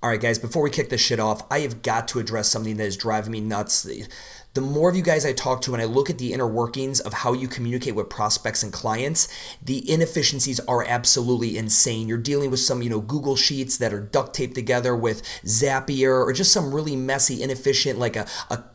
All right, guys, before we kick this shit off, I have got to address something that is driving me nuts. The more of you guys I talk to and I look at the inner workings of how you communicate with prospects and clients, the inefficiencies are absolutely insane. You're dealing with some, Google Sheets that are duct taped together with Zapier or just some really messy, inefficient, like a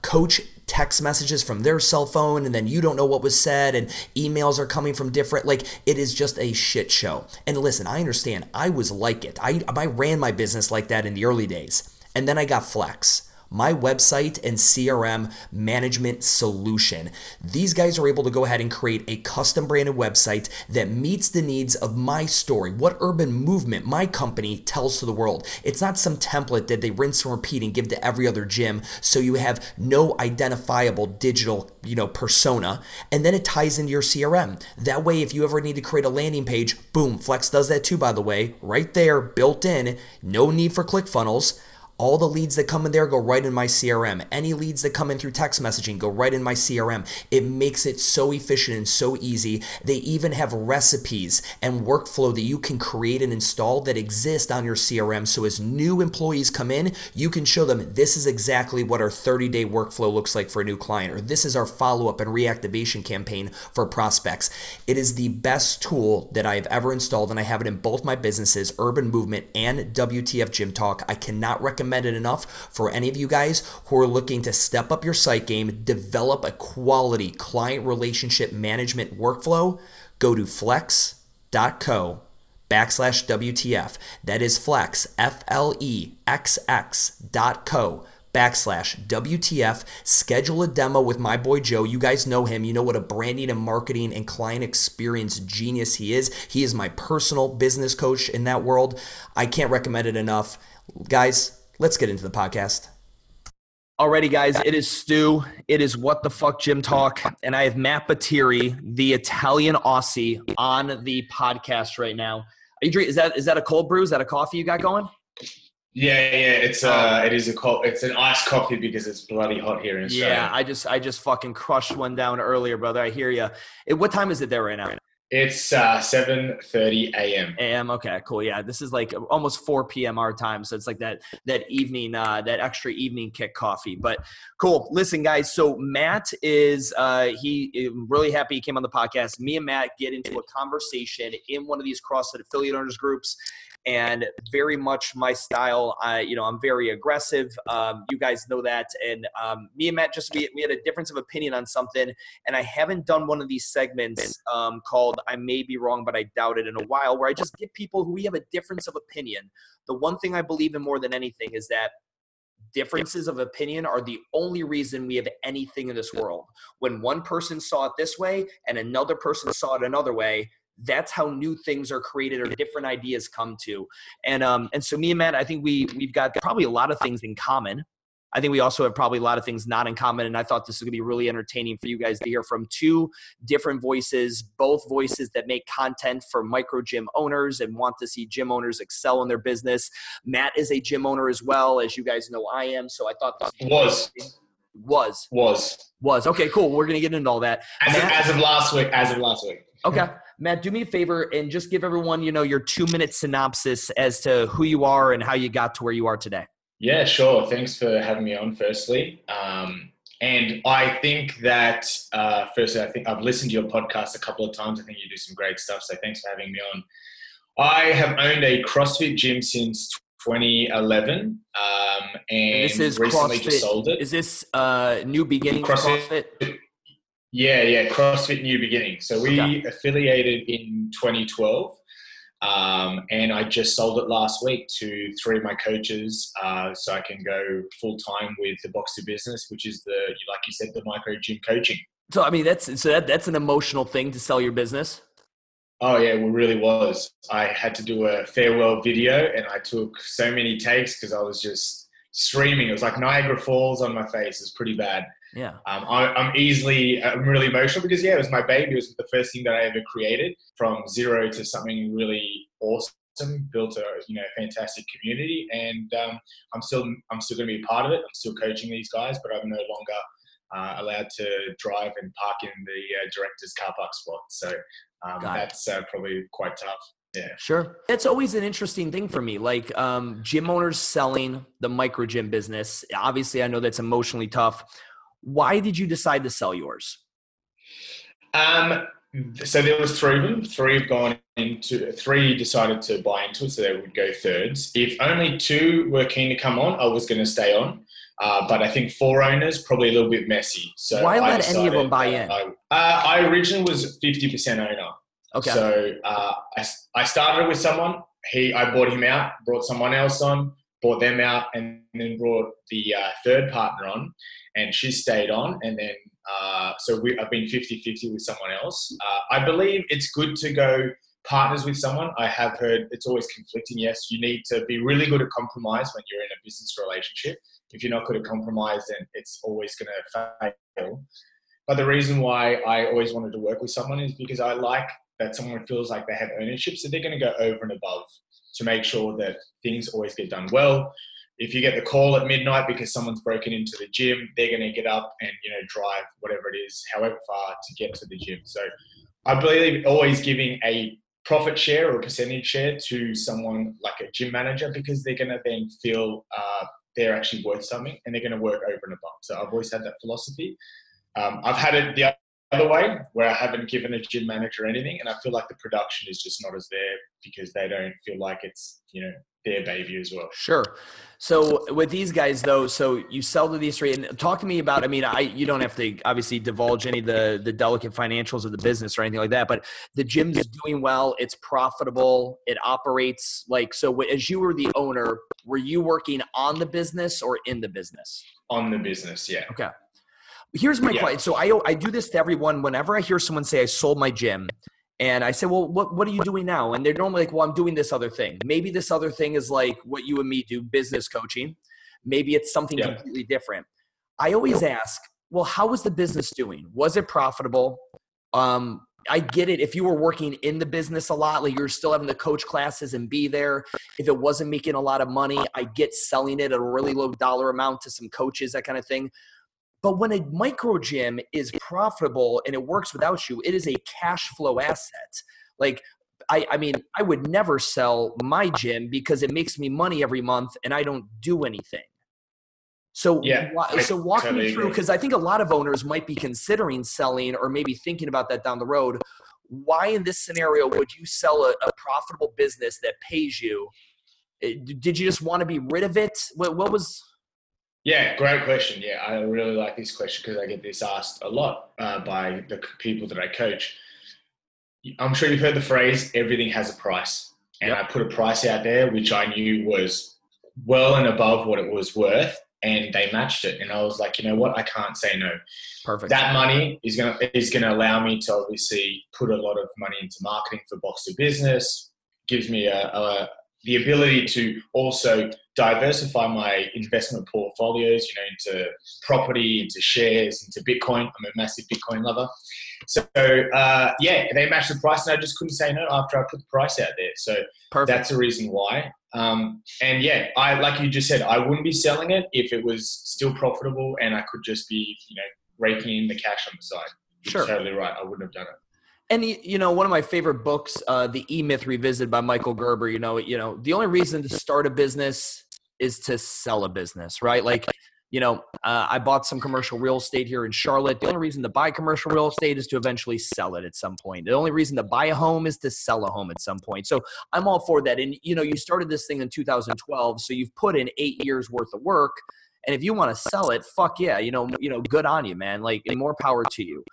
coach text messages from their cell phone, and then you don't know what was said, and emails are coming from different, it is just a shit show. And listen, I understand. I was like it. I ran my business like that in the early days, and then I got Flex, my website and CRM management solution. These guys are able to go ahead and create a custom branded website that meets the needs of my story, what Urban Movement, my company, tells to the world. It's not some template that they rinse and repeat and give to every other gym, so you have no identifiable digital, persona, and then it ties into your CRM. That way, if you ever need to create a landing page, boom, Flex does that too, by the way, right there, built in, no need for ClickFunnels. All the leads that come in there go right in my CRM. Any leads that come in through text messaging go right in my CRM. It makes it so efficient and so easy. They even have recipes and workflow that you can create and install that exist on your CRM. So as new employees come in, you can show them this is exactly what our 30-day workflow looks like for a new client, or this is our follow-up and reactivation campaign for prospects. It is the best tool that I've ever installed, and I have it in both my businesses, Urban Movement and WTF Gym Talk. I cannot recommend it enough for any of you guys who are looking to step up your site game, develop a quality client relationship management workflow. Go to flex.co/WTF. That is Flex, FLEXX.co/WTF. Schedule a demo with my boy Joe. You guys know him. You know what a branding and marketing and client experience genius he is. He is my personal business coach in that world. I can't recommend it enough. Guys, let's get into the podcast. Alrighty, guys, it is Stu. It is What the Fuck Gym Talk, and I have Matt Bertieri, the Italian Aussie, on the podcast right now. Is that a cold brew? Is that a coffee you got going? Yeah, it's an iced coffee because it's bloody hot here in Australia. Yeah, I just fucking crushed one down earlier, brother. I hear you. What time is it there right now? It's 7:30 a.m. Okay, cool. Yeah, this is like almost 4 p.m. our time, so it's like that evening, that extra evening kick coffee. But cool. Listen, guys. So Matt is I'm really happy he came on the podcast. Me and Matt get into a conversation in one of these CrossFit affiliate owners groups, and very much my style. I'm very aggressive. You guys know that. And me and Matt we had a difference of opinion on something, and I haven't done one of these segments called I May Be Wrong, But I Doubt It in a while, where I just get people who we have a difference of opinion. The one thing I believe in more than anything is that differences of opinion are the only reason we have anything in this world. When one person saw it this way and another person saw it another way, that's how new things are created or different ideas come to. And so me and Matt, I think we've got probably a lot of things in common. I think we also have probably a lot of things not in common, and I thought this was going to be really entertaining for you guys to hear from two different voices, both voices that make content for micro gym owners and want to see gym owners excel in their business. Matt is a gym owner as well, as you guys know I am, so I thought this was. Okay, cool. We're going to get into all that. As of last week. Okay. Matt, do me a favor and just give everyone, your 2-minute synopsis as to who you are and how you got to where you are today. Yeah, sure. Thanks for having me on, firstly. And I think that, firstly, I think I've listened to your podcast a couple of times. I think you do some great stuff, so thanks for having me on. I have owned a CrossFit gym since 2011, and this is recently CrossFit, just sold it. Is this New Beginning CrossFit? Yeah, CrossFit New Beginning. So we affiliated in 2012, and I just sold it last week to 3 of my coaches, so I can go full-time with the Boxer Business, which is like you said, the micro gym coaching. So, I mean, that's an emotional thing to sell your business. Oh, yeah, it really was. I had to do a farewell video, and I took so many takes because I was just streaming. It was like Niagara Falls on my face. It was pretty bad. Yeah. I'm really emotional because it was my baby. It was the first thing that I ever created, from zero to something really awesome, built a, fantastic community. And, I'm still going to be a part of it. I'm still coaching these guys, but I'm no longer, allowed to drive and park in the director's car park spot. So, that's probably quite tough. Yeah, sure. That's always an interesting thing for me. Like gym owners selling the micro gym business. Obviously, I know that's emotionally tough. Why did you decide to sell yours? So there was three of them. Three have gone into. Three decided to buy into it, so they would go thirds. If only two were keen to come on, I was going to stay on. But I think four owners, probably a little bit messy. So why let any of them buy in? I originally was 50% owner. Okay. So I started with someone. I bought him out, brought someone else on, bought them out, and then brought the third partner on, and she stayed on. And then I've been 50-50 with someone else. I believe it's good to go partners with someone. I have heard it's always conflicting. Yes, you need to be really good at compromise when you're in a business relationship. If you're not good at compromise, then it's always going to fail. But the reason why I always wanted to work with someone is because I like that someone feels like they have ownership, so they're going to go over and above to make sure that things always get done well. If you get the call at midnight because someone's broken into the gym, they're going to get up and, you know, drive whatever it is, however far to get to the gym. So I believe always giving a profit share or percentage share to someone like a gym manager, because they're going to then feel they're actually worth something, and they're going to work over and above. So I've always had that philosophy. I've had it the other way, where I haven't given a gym manager anything, and I feel like the production is just not as there because they don't feel like it's, you know, their baby as well. Sure. So with these guys though, so you sell to these three, and talk to me about, I mean, you don't have to obviously divulge any of the delicate financials of the business or anything like that, but the gym's doing well, it's profitable, it operates like, so as you were the owner, were you working on the business or in the business? On the business. Yeah. Okay. Here's my question. So I do this to everyone. Whenever I hear someone say I sold my gym, and I say, well, what are you doing now? And they're normally like, well, I'm doing this other thing. Maybe this other thing is like what you and me do, business coaching. Maybe it's something completely different. I always ask, well, how was the business doing? Was it profitable? I get it. If you were working in the business a lot, like you're still having to coach classes and be there. If it wasn't making a lot of money, I get selling it at a really low dollar amount to some coaches, that kind of thing. But when a micro gym is profitable and it works without you, it is a cash flow asset. Like, I mean, I would never sell my gym because it makes me money every month and I don't do anything. So, so walk me through, because I think a lot of owners might be considering selling or maybe thinking about that down the road. Why in this scenario would you sell a profitable business that pays you? Did you just want to be rid of it? What was... Yeah, great question. Yeah, I really like this question because I get this asked a lot by the people that I coach. I'm sure you've heard the phrase, everything has a price. And I put a price out there, which I knew was well and above what it was worth, and they matched it. And I was like, you know what? I can't say no. Perfect. That money is going to allow me to obviously put a lot of money into marketing for Boxer Business, gives me the ability to also diversify my investment portfolios, you know, into property, into shares, into Bitcoin. I'm a massive Bitcoin lover. So, they matched the price, and I just couldn't say no after I put the price out there. So Perfect. That's the reason why. I, like you just said, I wouldn't be selling it if it was still profitable and I could just be, you know, raking in the cash on the side. You're totally right. I wouldn't have done it. And, you know, one of my favorite books, The E-Myth Revisited by Michael Gerber, you know, the only reason to start a business is to sell a business, right? Like, you know, I bought some commercial real estate here in Charlotte. The only reason to buy commercial real estate is to eventually sell it at some point. The only reason to buy a home is to sell a home at some point. So I'm all for that. And, you know, you started this thing in 2012, so you've put in 8 years worth of work. And if you want to sell it, fuck yeah, you know, good on you, man. Like, more power to you.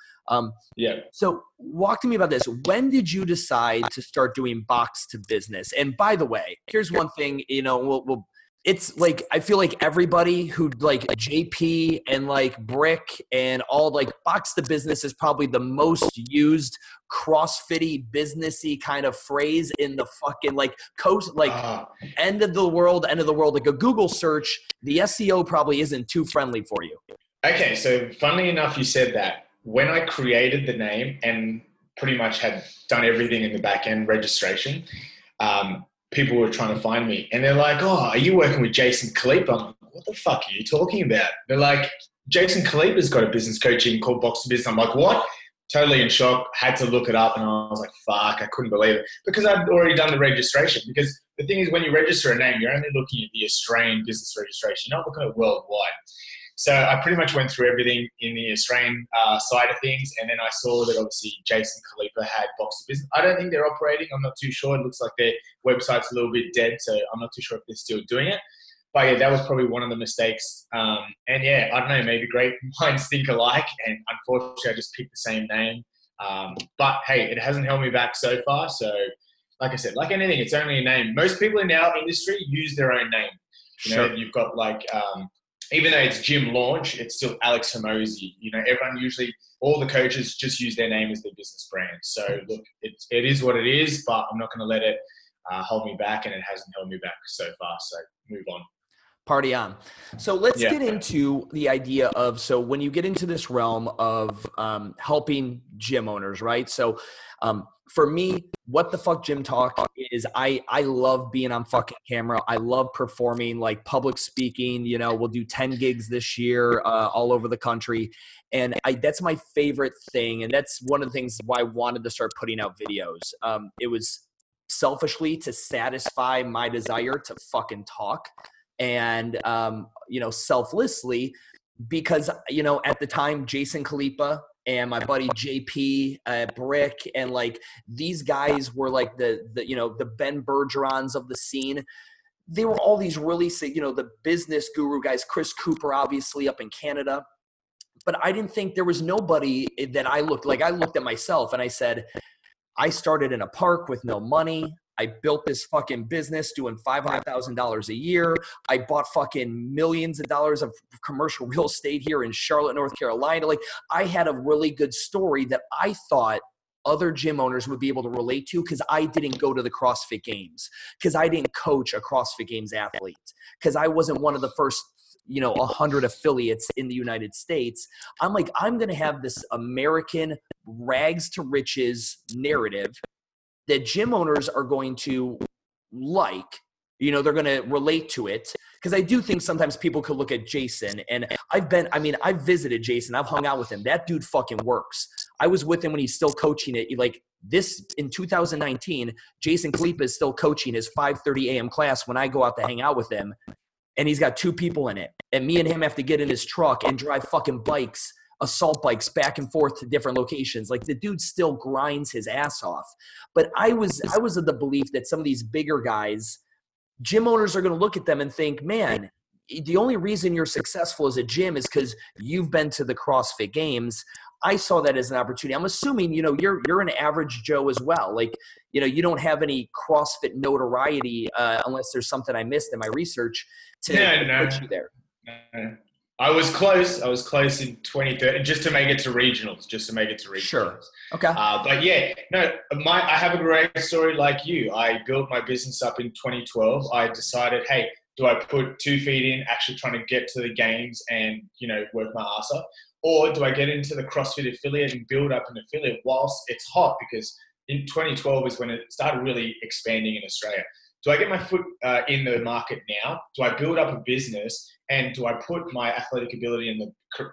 So walk to me about this. When did you decide to start doing box to business? And by the way, here's one thing, you know, we'll it's like, I feel like everybody who like JP and like Brick and all, like, box to business is probably the most used CrossFit-y, business-y kind of phrase in the fucking like coast, like end of the world, like a Google search. The SEO probably isn't too friendly for you. Okay. So funnily enough, you said that when I created the name and pretty much had done everything in the back end registration, people were trying to find me and they're like, oh, are you working with Jason Khalipa? I'm like, what the fuck are you talking about? They're like, Jason Khalipa's got a business coaching called Boxer Business. I'm like, what? totally in shock, had to look it up, and I was like, fuck, I couldn't believe it, because I'd already done the registration. Because the thing is, when you register a name, you're only looking at the Australian business registration, you're not looking at worldwide. So I pretty much went through everything in the Australian side of things, and then I saw that obviously Jason Khalipa had Boxer Business. I don't think they're operating. I'm not too sure. It looks like their website's a little bit dead, so I'm not too sure if they're still doing it. But yeah, that was probably one of the mistakes. And yeah, I don't know, maybe great minds think alike, and unfortunately I just picked the same name. But hey, it hasn't held me back so far. So like I said, like anything, it's only a name. Most people in our industry use their own name. You know, sure. You've got like... even though it's Gym Launch, it's still Alex Hormozi. You know, everyone usually, all the coaches just use their name as their business brand. So look, it is what it is, but I'm not going to let it hold me back, and it hasn't held me back so far. So move on. Party on. So let's get into the idea of, so when you get into this realm of helping gym owners, right? So for me, what the fuck Gym Talk is, I love being on fucking camera. I love performing, like public speaking. You know, we'll do 10 gigs this year all over the country. And that's my favorite thing. And that's one of the things why I wanted to start putting out videos. It was selfishly to satisfy my desire to fucking talk. And, you know, selflessly, because, you know, at the time, Jason Khalipa and my buddy JP, Brick, and like these guys were like the you know, the Ben Bergerons of the scene. They were all these really, you know, the business guru guys, Chris Cooper, obviously up in Canada. But I didn't think there was nobody that I looked like. I looked at myself and I said, I started in a park with no money. I built this fucking business doing $500,000 a year. I bought fucking millions of dollars of commercial real estate here in Charlotte, North Carolina. Like, I had a really good story that I thought other gym owners would be able to relate to, because I didn't go to the CrossFit Games, because I didn't coach a CrossFit Games athlete, because I wasn't one of the first, you know, 100 affiliates in the United States. I'm like, I'm going to have this American rags to riches narrative that gym owners are going to like, you know, they're going to relate to it. Because I do think sometimes people could look at Jason, and I've visited Jason. I've hung out with him. That dude fucking works. I was with him when he's still coaching it. Like this in 2019, Jason Khalipa is still coaching his 5:30 a.m. class when I go out to hang out with him, and he's got two people in it. And me and him have to get in his truck and drive fucking bikes, assault bikes, back and forth to different locations. Like the dude still grinds his ass off. But I was of the belief that some of these bigger guys, gym owners are going to look at them and think, man, the only reason you're successful as a gym is because you've been to the CrossFit Games. I saw that as an opportunity. I'm assuming, you know, you're an average Joe as well. Like, you know, you don't have any CrossFit notoriety unless there's something I missed in my research to put you there. No. I was close in 2013, just to make it to regionals. Sure. Okay. But yeah, no, I have a great story like you. I built my business up in 2012. I decided, hey, do I put 2 feet in actually trying to get to the games and, you know, work my ass up? Or do I get into the CrossFit affiliate and build up an affiliate whilst it's hot? Because in 2012 is when it started really expanding in Australia. Do I get my foot in the market now? Do I build up a business, and do I put my athletic ability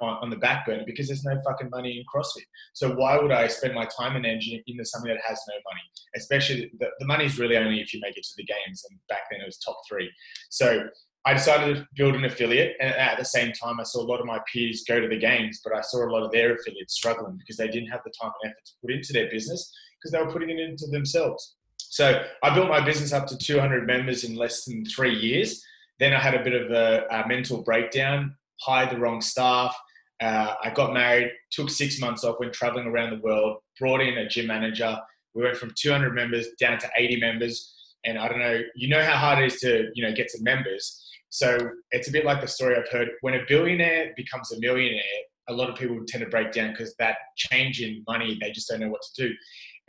on the back burner, because there's no fucking money in CrossFit? So why would I spend my time and energy into something that has no money? Especially the money's really only if you make it to the games, and back then it was top three. So I decided to build an affiliate, and at the same time I saw a lot of my peers go to the games, but I saw a lot of their affiliates struggling because they didn't have the time and effort to put into their business because they were putting it into themselves. So I built my business up to 200 members in less than 3 years. Then I had a bit of a mental breakdown, hired the wrong staff. I got married, took 6 months off, went traveling around the world, brought in a gym manager. We went from 200 members down to 80 members. And I don't know, you know how hard it is to, you know, get to members. So it's a bit like the story I've heard. When a billionaire becomes a millionaire, a lot of people tend to break down because that change in money, they just don't know what to do.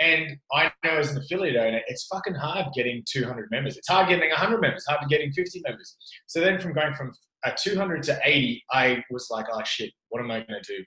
And I know as an affiliate owner, it's fucking hard getting 200 members. It's hard getting 100 members, hard getting 50 members. So then from going from 200 to 80, I was like, oh shit, what am I going to do?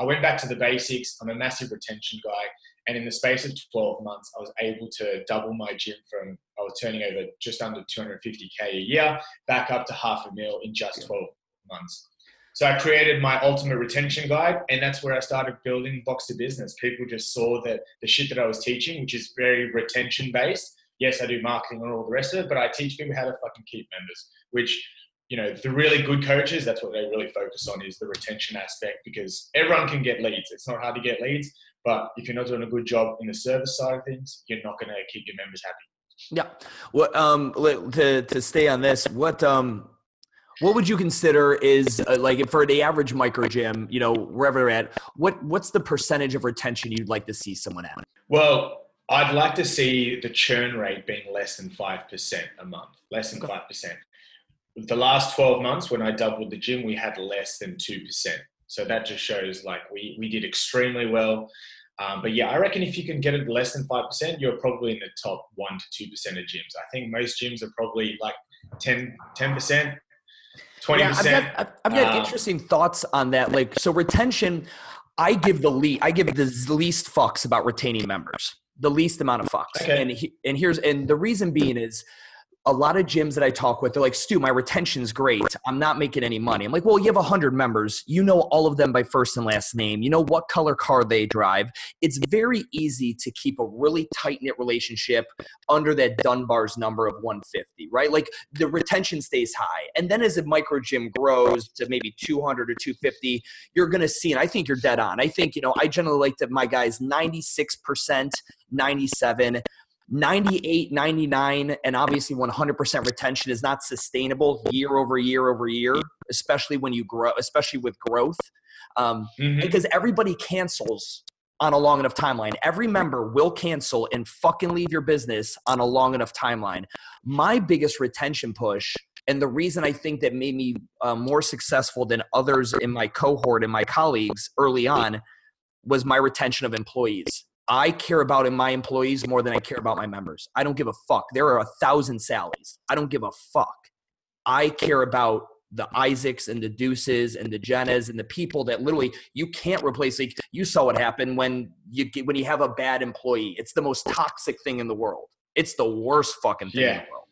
I went back to the basics. I'm a massive retention guy. And in the space of 12 months, I was able to double my gym from, I was turning over just under 250K a year, back up to $500,000 in just 12 months. So I created my ultimate retention guide, and that's where I started building Boxer Business. People just saw that the shit that I was teaching, which is very retention based. Yes, I do marketing and all the rest of it, but I teach people how to fucking keep members, which, you know, the really good coaches, that's what they really focus on, is the retention aspect, because everyone can get leads. It's not hard to get leads, but if you're not doing a good job in the service side of things, you're not going to keep your members happy. Yeah. Well, to stay on this, what would you consider is like for the average micro gym, you know, wherever they're at, what's the percentage of retention you'd like to see someone at? Well, I'd like to see the churn rate being less than 5% a month, less than 5%. The last 12 months when I doubled the gym, we had less than 2%. So that just shows like we did extremely well. But yeah, I reckon if you can get it less than 5%, you're probably in the top 1% to 2% of gyms. I think most gyms are probably like 10%, 20%. Yeah, I've got interesting thoughts on that. Like, so retention, I give the least fucks about retaining members, the least amount of fucks. Okay. And the reason being is, a lot of gyms that I talk with, they're like, Stu, my retention's great. I'm not making any money. I'm like, well, you have 100 members. You know all of them by first and last name. You know what color car they drive. It's very easy to keep a really tight-knit relationship under that Dunbar's number of 150, right? Like the retention stays high. And then as a micro gym grows to maybe 200 or 250, you're going to see, and I think you're dead on. I think, you know, I generally like to my guys 96%, 97%. 98, 99, and obviously 100% retention is not sustainable year over year over year, especially when you grow, especially with growth, because everybody cancels on a long enough timeline. Every member will cancel and fucking leave your business on a long enough timeline. My biggest retention push, and the reason I think that made me more successful than others in my cohort and my colleagues early on, was my retention of employees. I care about my employees more than I care about my members. I don't give a fuck. There are 1,000 Sallys. I don't give a fuck. I care about the Isaacs and the Deuces and the Jennas and the people that literally you can't replace. Like you saw what happened when you have a bad employee. It's the most toxic thing in the world. It's the worst fucking thing in the world.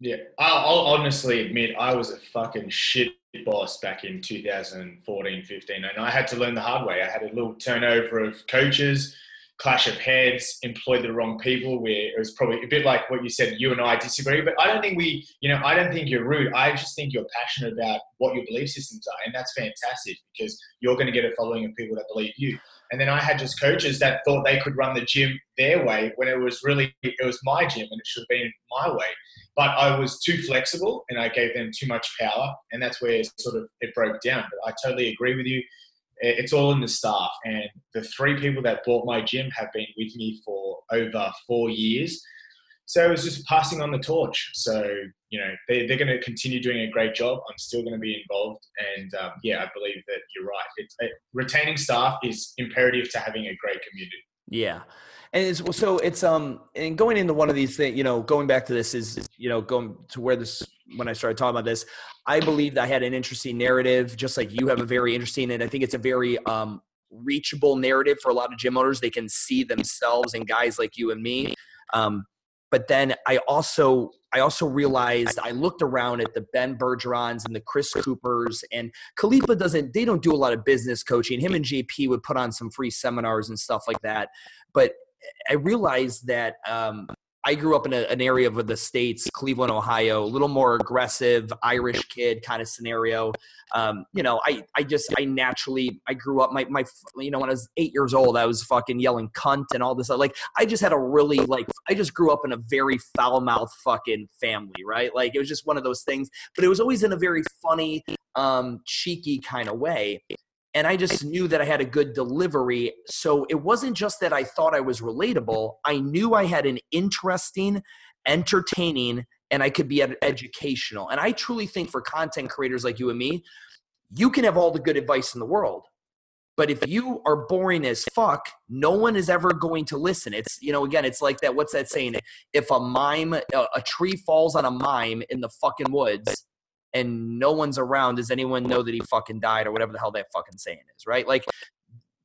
Yeah. I'll honestly admit I was a fucking shit boss back in 2014, 15. And I had to learn the hard way. I had a little turnover of coaches, clash of heads, employed the wrong people, where it was probably a bit like what you said, you and I disagree, but I don't think you're rude. I just think you're passionate about what your belief systems are. And that's fantastic because you're going to get a following of people that believe you. And then I had just coaches that thought they could run the gym their way when it was my gym and it should have been my way. But I was too flexible and I gave them too much power. And that's where it broke down. But I totally agree with you. It's all in the staff, and the three people that bought my gym have been with me for over 4 years. So it was just passing on the torch. So, you know, they're going to continue doing a great job. I'm still going to be involved. And I believe that you're right. Retaining staff is imperative to having a great community. Yeah. And and going into one of these things, you know, going back to this is, you know, going to where this, when I started talking about this, I believed I had an interesting narrative, just like you have a very interesting, and I think it's a very reachable narrative for a lot of gym owners. They can see themselves in guys like you and me. But then I also realized I looked around at the Ben Bergerons and the Chris Coopers, and Khalipa they don't do a lot of business coaching. Him and JP would put on some free seminars and stuff like that. But I realized that I grew up in an area of the States, Cleveland, Ohio, a little more aggressive Irish kid kind of scenario. I grew up when I was 8 years old, I was fucking yelling cunt and all this. Like, I just had I just grew up in a very foul-mouthed fucking family, right? Like, it was just one of those things, but it was always in a very funny, cheeky kind of way. And I just knew that I had a good delivery. So it wasn't just that I thought I was relatable. I knew I had an interesting, entertaining, and I could be educational. And I truly think for content creators like you and me, you can have all the good advice in the world, but if you are boring as fuck, no one is ever going to listen. It's, you know, again, it's like that, what's that saying? If a tree falls on a mime in the fucking woods, and no one's around, does anyone know that he fucking died or whatever the hell that fucking saying is, right? Like,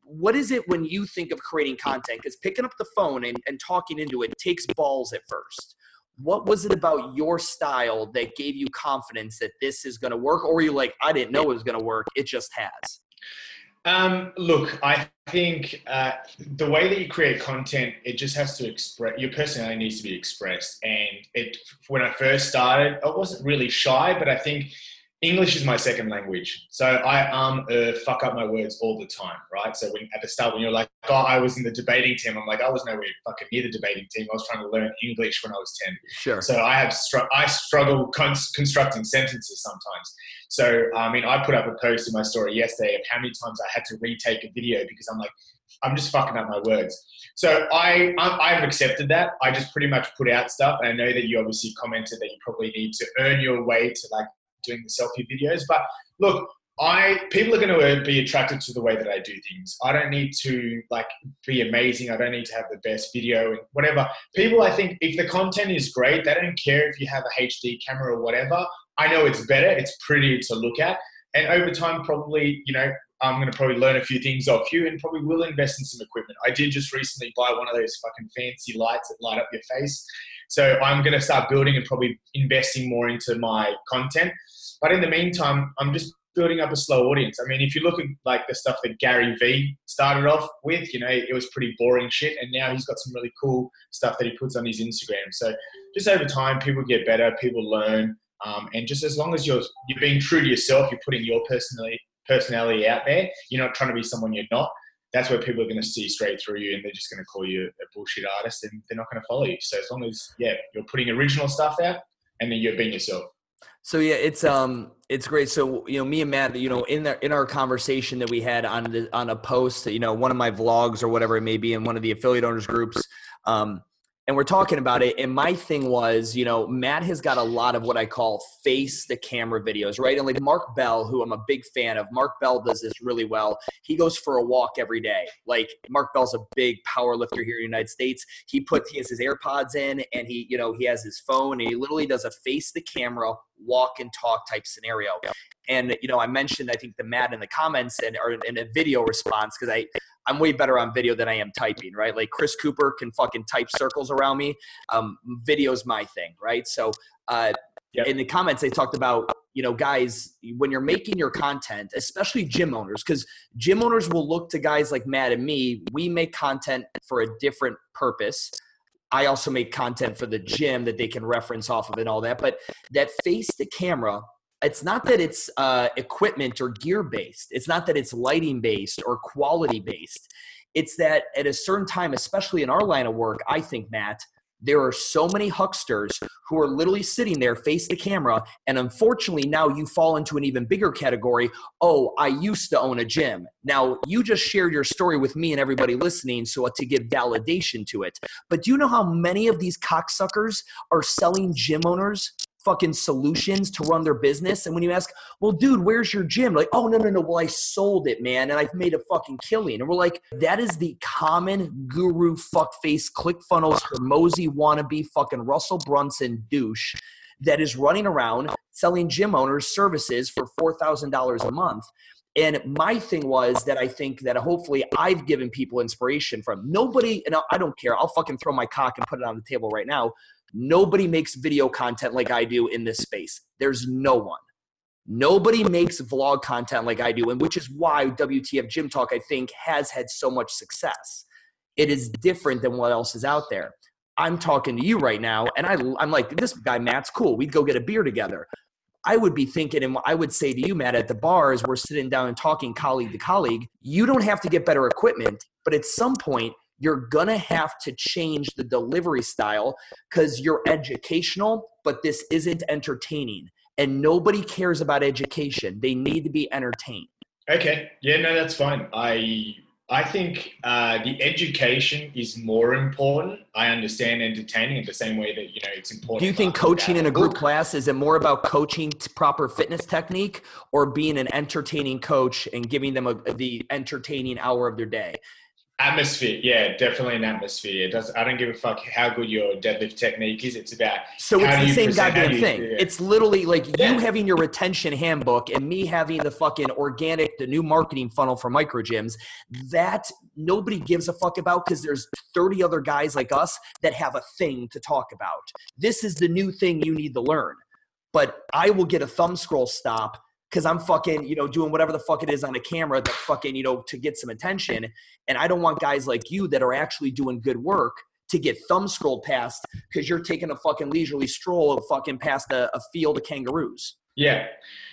what is it when you think of creating content? Because picking up the phone and talking into it takes balls at first. what was it about your style that gave you confidence that this is going to work? Or were you like, I didn't know it was going to work, it just has? Look, I think the way that you create content, it just has to express, your personality needs to be expressed. And when I first started, I wasn't really shy, but I think English is my second language. So I fuck up my words all the time, right? So at the start, when you're like, oh, I was in the debating team, I'm like, I was nowhere fucking near the debating team. I was trying to learn English when I was 10. Sure. So I struggle constructing sentences sometimes. So, I mean, I put up a post in my story yesterday of how many times I had to retake a video because I'm like, I'm just fucking up my words. So I've accepted that. I just pretty much put out stuff. And I know that you obviously commented that you probably need to earn your way to like, doing the selfie videos, but look, people are going to be attracted to the way that I do things. I don't need to like be amazing. I don't need to have the best video and whatever. People, I think, if the content is great, they don't care if you have a HD camera or whatever. I know it's better. It's pretty to look at, and over time, probably, you know, I'm going to probably learn a few things off you, and probably will invest in some equipment. I did just recently buy one of those fucking fancy lights that light up your face. So I'm going to start building and probably investing more into my content. But in the meantime, I'm just building up a slow audience. I mean, if you look at like the stuff that Gary V started off with, you know, it was pretty boring shit. And now he's got some really cool stuff that he puts on his Instagram. So just over time, people get better, people learn. And just as long as you're being true to yourself, you're putting your personality out there, you're not trying to be someone you're not, that's where people are going to see straight through you, and they're just going to call you a bullshit artist, and they're not going to follow you. So as long as, yeah, you're putting original stuff out and then you're being yourself. So yeah, it's great. So, you know, me and Matt, you know, in our conversation that we had on a post, you know, one of my vlogs or whatever it may be in one of the affiliate owners groups, and we're talking about it. And my thing was, you know, Matt has got a lot of what I call face the camera videos, right? And like Mark Bell, who I'm a big fan of, Mark Bell does this really well. He goes for a walk every day. Like Mark Bell's a big power lifter here in the United States. He has his AirPods in, and he, you know, he has his phone, and he literally does a face the camera walk and talk type scenario. And, you know, I mentioned, I think the Matt in the comments and or in a video response, because I'm way better on video than I am typing, right? Like Chris Cooper can fucking type circles around me. Video's my thing, right? So yep. In the comments, they talked about, you know, guys, when you're making your content, especially gym owners, because gym owners will look to guys like Matt and me. We make content for a different purpose. I also make content for the gym that they can reference off of and all that. But that face the camera, it's not that it's equipment or gear based. It's not that it's lighting based or quality based. It's that at a certain time, especially in our line of work, I think, Matt, there are so many hucksters who are literally sitting there face the camera. And unfortunately, now you fall into an even bigger category. Oh, I used to own a gym. Now, you just shared your story with me and everybody listening, so to give validation to it. But do you know how many of these cocksuckers are selling gym owners fucking solutions to run their business? And when you ask, well, dude, where's your gym? Like, oh, no. Well, I sold it, man. And I've made a fucking killing. And we're like, that is the common guru fuckface ClickFunnels Hormozi wannabe fucking Russell Brunson douche that is running around selling gym owners services for $4,000 a month. And my thing was that I think that hopefully I've given people inspiration from nobody. And I don't care. I'll fucking throw my cock and put it on the table right now. Nobody makes video content like I do in this space. There's no one. Nobody makes vlog content like I do, and which is why WTF Gym Talk, I think, has had so much success. It is different than what else is out there. I'm talking to you right now, and I'm like, this guy Matt's cool. We'd go get a beer together. I would be thinking, and I would say to you, Matt, at the bar as we're sitting down and talking colleague to colleague, you don't have to get better equipment, but at some point, you're going to have to change the delivery style because you're educational, but this isn't entertaining. And nobody cares about education. They need to be entertained. Okay. Yeah, no, that's fine. I think the education is more important. I understand entertaining in the same way that, you know, it's important. Do you think coaching in a group class, is it more about coaching proper fitness technique or being an entertaining coach and giving them the entertaining hour of their day? Atmosphere. Yeah, definitely an atmosphere. It does. I don't give a fuck how good your deadlift technique is. It's about so it's the same goddamn thing. Yeah. It's literally like you having your retention handbook and me having the fucking organic, the new marketing funnel for micro gyms that nobody gives a fuck about because there's 30 other guys like us that have a thing to talk about. This is the new thing you need to learn. But I will get a thumb scroll stop because I'm fucking, you know, doing whatever the fuck it is on a camera that fucking, you know, to get some attention. And I don't want guys like you that are actually doing good work to get thumb scrolled past because you're taking a fucking leisurely stroll fucking past a field of kangaroos. Yeah.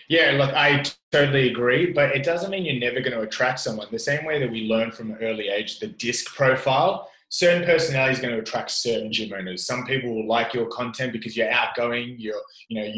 Yeah. Look, I totally agree, but it doesn't mean you're never going to attract someone. The same way that we learn from an early age, the disc profile, certain personality is going to attract certain gym owners. Some people will like your content because you're outgoing, you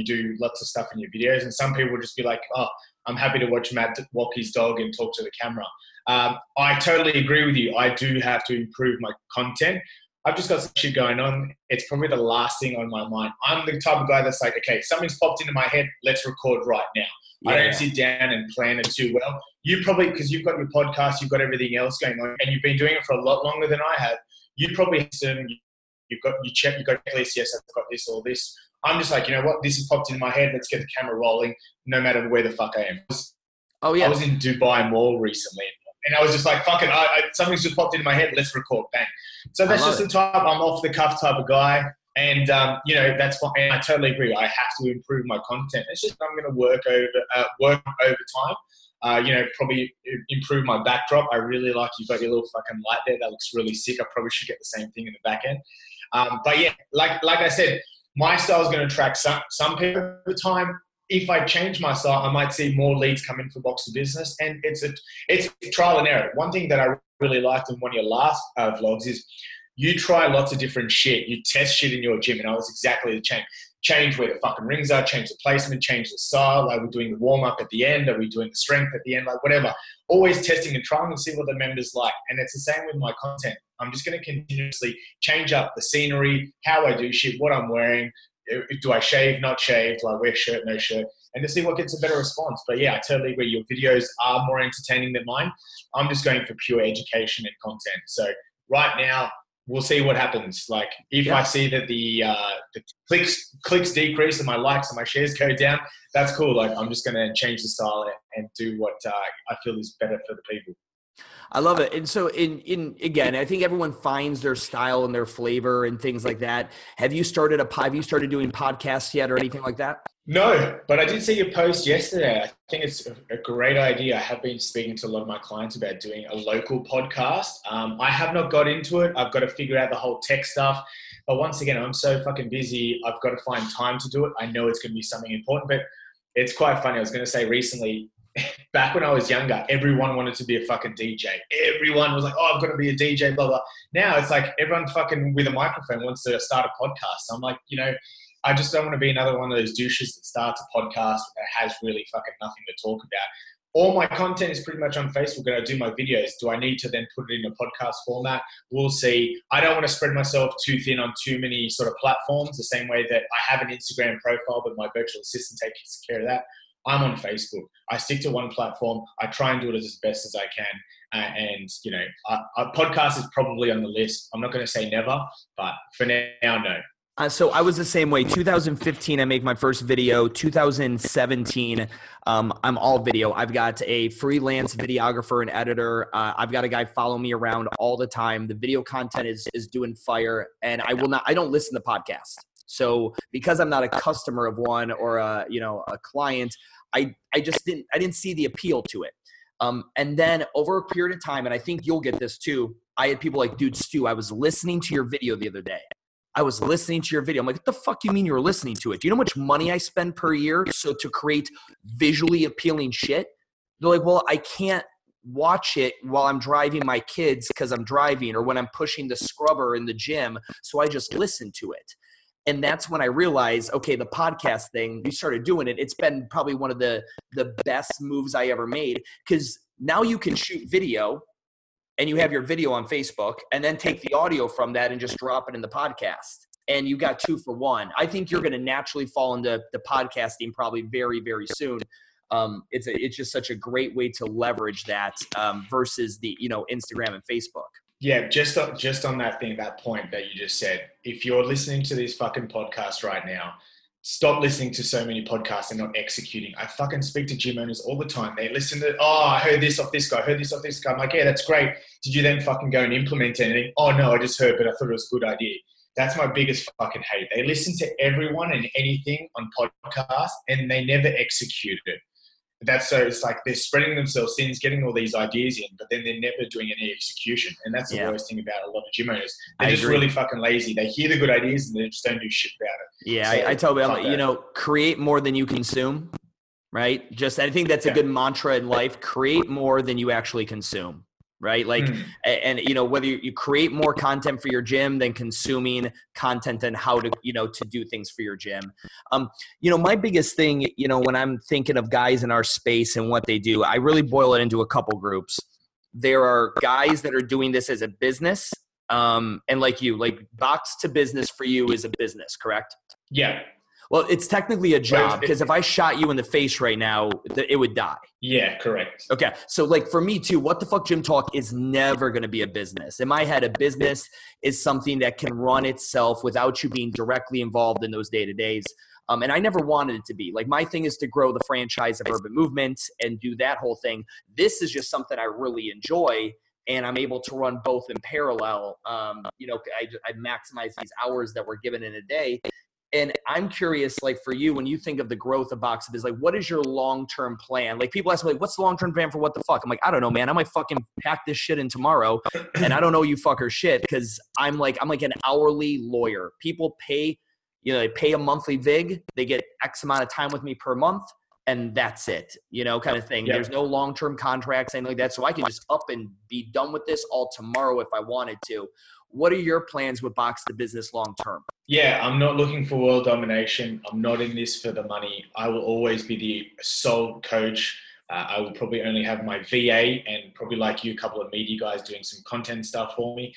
do lots of stuff in your videos, and some people will just be like, oh, I'm happy to watch Matt walk his dog and talk to the camera. I totally agree with you. I do have to improve my content. I've just got some shit going on. It's probably the last thing on my mind. I'm the type of guy that's like, okay, something's popped into my head. Let's record right now. Yeah. I don't sit down and plan it too well. You probably, because you've got your podcast, you've got everything else going on, and you've been doing it for a lot longer than I have. You probably assume you've got at least, yes, I've got this or this. I'm just like, you know what? This has popped into my head. Let's get the camera rolling, no matter where the fuck I am. Oh yeah. I was in Dubai Mall recently, and I was just like, fucking, something's just popped into my head. Let's record, bang. So that's just the type. I'm off the cuff type of guy. And, you know, that's fine. And I totally agree. I have to improve my content. It's just I'm going to work over time. You know, probably improve my backdrop. I really like you've got your little fucking light there. That looks really sick. I probably should get the same thing in the back end. But, yeah, like I said, my style is going to attract some people over the time. If I change my style, I might see more leads come in for Boxer Business. And it's a trial and error. One thing that I really liked in one of your last vlogs is, you try lots of different shit. You test shit in your gym, and I was exactly the same. Change where the fucking rings are, change the placement, change the style. Are we doing the warm-up at the end? Are we doing the strength at the end? Like, whatever. Always testing and trying to see what the members like. And it's the same with my content. I'm just going to continuously change up the scenery, how I do shit, what I'm wearing. Do I shave, not shave? Do I wear shirt, no shirt? And to see what gets a better response. But yeah, I totally agree. Your videos are more entertaining than mine. I'm just going for pure education and content. So right now, we'll see what happens. Like if I see that the clicks decrease and my likes and my shares go down, that's cool. Like I'm just going to change the style and do what I feel is better for the people. I love it. And so again, I think everyone finds their style and their flavor and things like that. Have you started doing podcasts yet or anything like that? No, but I did see your post yesterday. I think it's a great idea. I have been speaking to a lot of my clients about doing a local podcast. I have not got into it. I've got to figure out the whole tech stuff. But once again, I'm so fucking busy. I've got to find time to do it. I know it's going to be something important, but it's quite funny. I was going to say recently, back when I was younger, everyone wanted to be a fucking DJ. Everyone was like, oh, I've got to be a DJ, blah, blah. Now it's like everyone fucking with a microphone wants to start a podcast. I'm like, you know, I just don't want to be another one of those douches that starts a podcast that has really fucking nothing to talk about. All my content is pretty much on Facebook, and I do my videos. Do I need to then put it in a podcast format? We'll see. I don't want to spread myself too thin on too many sort of platforms, the same way that I have an Instagram profile, but my virtual assistant takes care of that. I'm on Facebook. I stick to one platform. I try and do it as best as I can. And, you know, a podcast is probably on the list. I'm not going to say never, but for now, no. So I was the same way. 2015, I make my first video. 2017, I'm all video. I've got a freelance videographer and editor. I've got a guy follow me around all the time. The video content is doing fire, and I don't listen to podcasts. So because I'm not a customer of one or a client, I didn't see the appeal to it. And then over a period of time, and I think you'll get this too. I had people like, dude, Stu, I was listening to your video the other day. I'm like, what the fuck do you mean you were listening to it? Do you know how much money I spend per year to create visually appealing shit? They're like, well, I can't watch it while I'm driving my kids because I'm driving or when I'm pushing the scrubber in the gym. So I just listen to it. And that's when I realized, okay, the podcast thing, you started doing it. It's been probably one of the best moves I ever made because now you can shoot video and you have your video on Facebook and then take the audio from that and just drop it in the podcast. And you got 2 for 1. I think you're going to naturally fall into the podcasting probably very, very soon. It's just such a great way to leverage that versus the, you know, Instagram and Facebook. Yeah, just on that thing, that point that you just said, if you're listening to this fucking podcast right now, stop listening to so many podcasts and not executing. I fucking speak to gym owners all the time. They listen to, oh, I heard this off this guy, I heard this off this guy. I'm like, yeah, that's great. Did you then fucking go and implement anything? Oh no, I just heard, but I thought it was a good idea. That's my biggest fucking hate. They listen to everyone and anything on podcasts and they never execute it. That's so it's like they're spreading themselves thin, getting all these ideas in, but then they're never doing any execution. And that's the worst thing about a lot of gym owners. They're just really fucking lazy. They hear the good ideas and they just don't do shit about it. Yeah, so I tell them, you know, create more than you consume, right? Just I think that's a good mantra in life. Create more than you actually consume, right? Like, and you know, whether you create more content for your gym than consuming content and how to, you know, to do things for your gym. You know, my biggest thing, you know, when I'm thinking of guys in our space and what they do, I really boil it into a couple groups. There are guys that are doing this as a business. And like you, like Box to Business for you is a business, correct? Yeah. Well, it's technically a job because if I shot you in the face right now, it would die. Yeah, correct. Okay. So like for me too, What the Fuck Gym Talk is never going to be a business. In my head, a business is something that can run itself without you being directly involved in those day-to-days. And I never wanted it to be. Like my thing is to grow the franchise of Urban Movement and do that whole thing. This is just something I really enjoy. And I'm able to run both in parallel. You know, I maximize these hours that we're given in a day. And I'm curious, like for you, when you think of the growth of Boxer Business, like what is your long-term plan? Like people ask me, like, what's the long-term plan for What the Fuck? I'm like, I don't know, man. I might fucking pack this shit in tomorrow. And I don't know you fucker shit because I'm like an hourly lawyer. People pay, you know, they pay a monthly VIG. They get X amount of time with me per month. And that's it, you know, kind of thing. Yeah. There's no long-term contracts, anything like that. So I can just up and be done with this all tomorrow if I wanted to. What are your plans with Box the Business long-term? Yeah, I'm not looking for world domination. I'm not in this for the money. I will always be the sole coach. I will probably only have my VA and probably like you, a couple of media guys doing some content stuff for me.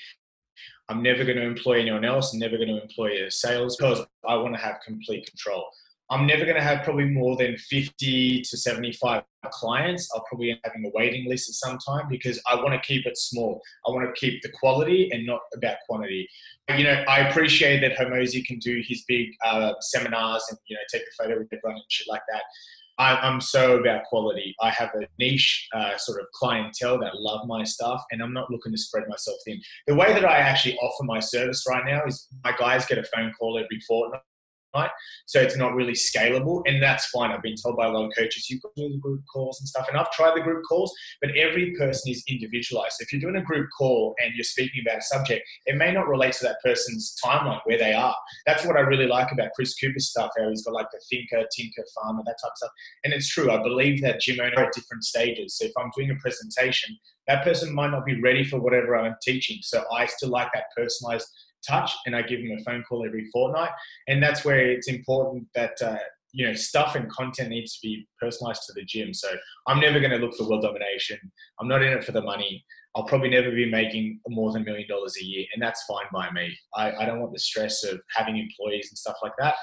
I'm never going to employ anyone else. I'm never going to employ a sales because I want to have complete control. I'm never going to have probably more than 50 to 75 clients. I'll probably end up having a waiting list at some time because I want to keep it small. I want to keep the quality and not about quantity. You know, I appreciate that Hormozi can do his big seminars and, you know, take the photo with everyone and shit like that. I'm so about quality. I have a niche sort of clientele that love my stuff and I'm not looking to spread myself thin. The way that I actually offer my service right now is my guys get a phone call every fortnight. Right? So it's not really scalable and that's fine. I've been told by a lot of coaches, you can do the group calls and stuff. And I've tried the group calls, but every person is individualized. So if you're doing a group call and you're speaking about a subject, it may not relate to that person's timeline where they are. That's what I really like about Chris Cooper's stuff. How he's got like the thinker, tinker, farmer, that type of stuff. And it's true. I believe that gym owners are at different stages. So if I'm doing a presentation, that person might not be ready for whatever I'm teaching. So I still like that personalized touch and I give them a phone call every fortnight. And that's where it's important that, you know, stuff and content needs to be personalized to the gym. So I'm never going to look for world domination. I'm not in it for the money. I'll probably never be making more than $1 million a year. And that's fine by me. I don't want the stress of having employees and stuff like that.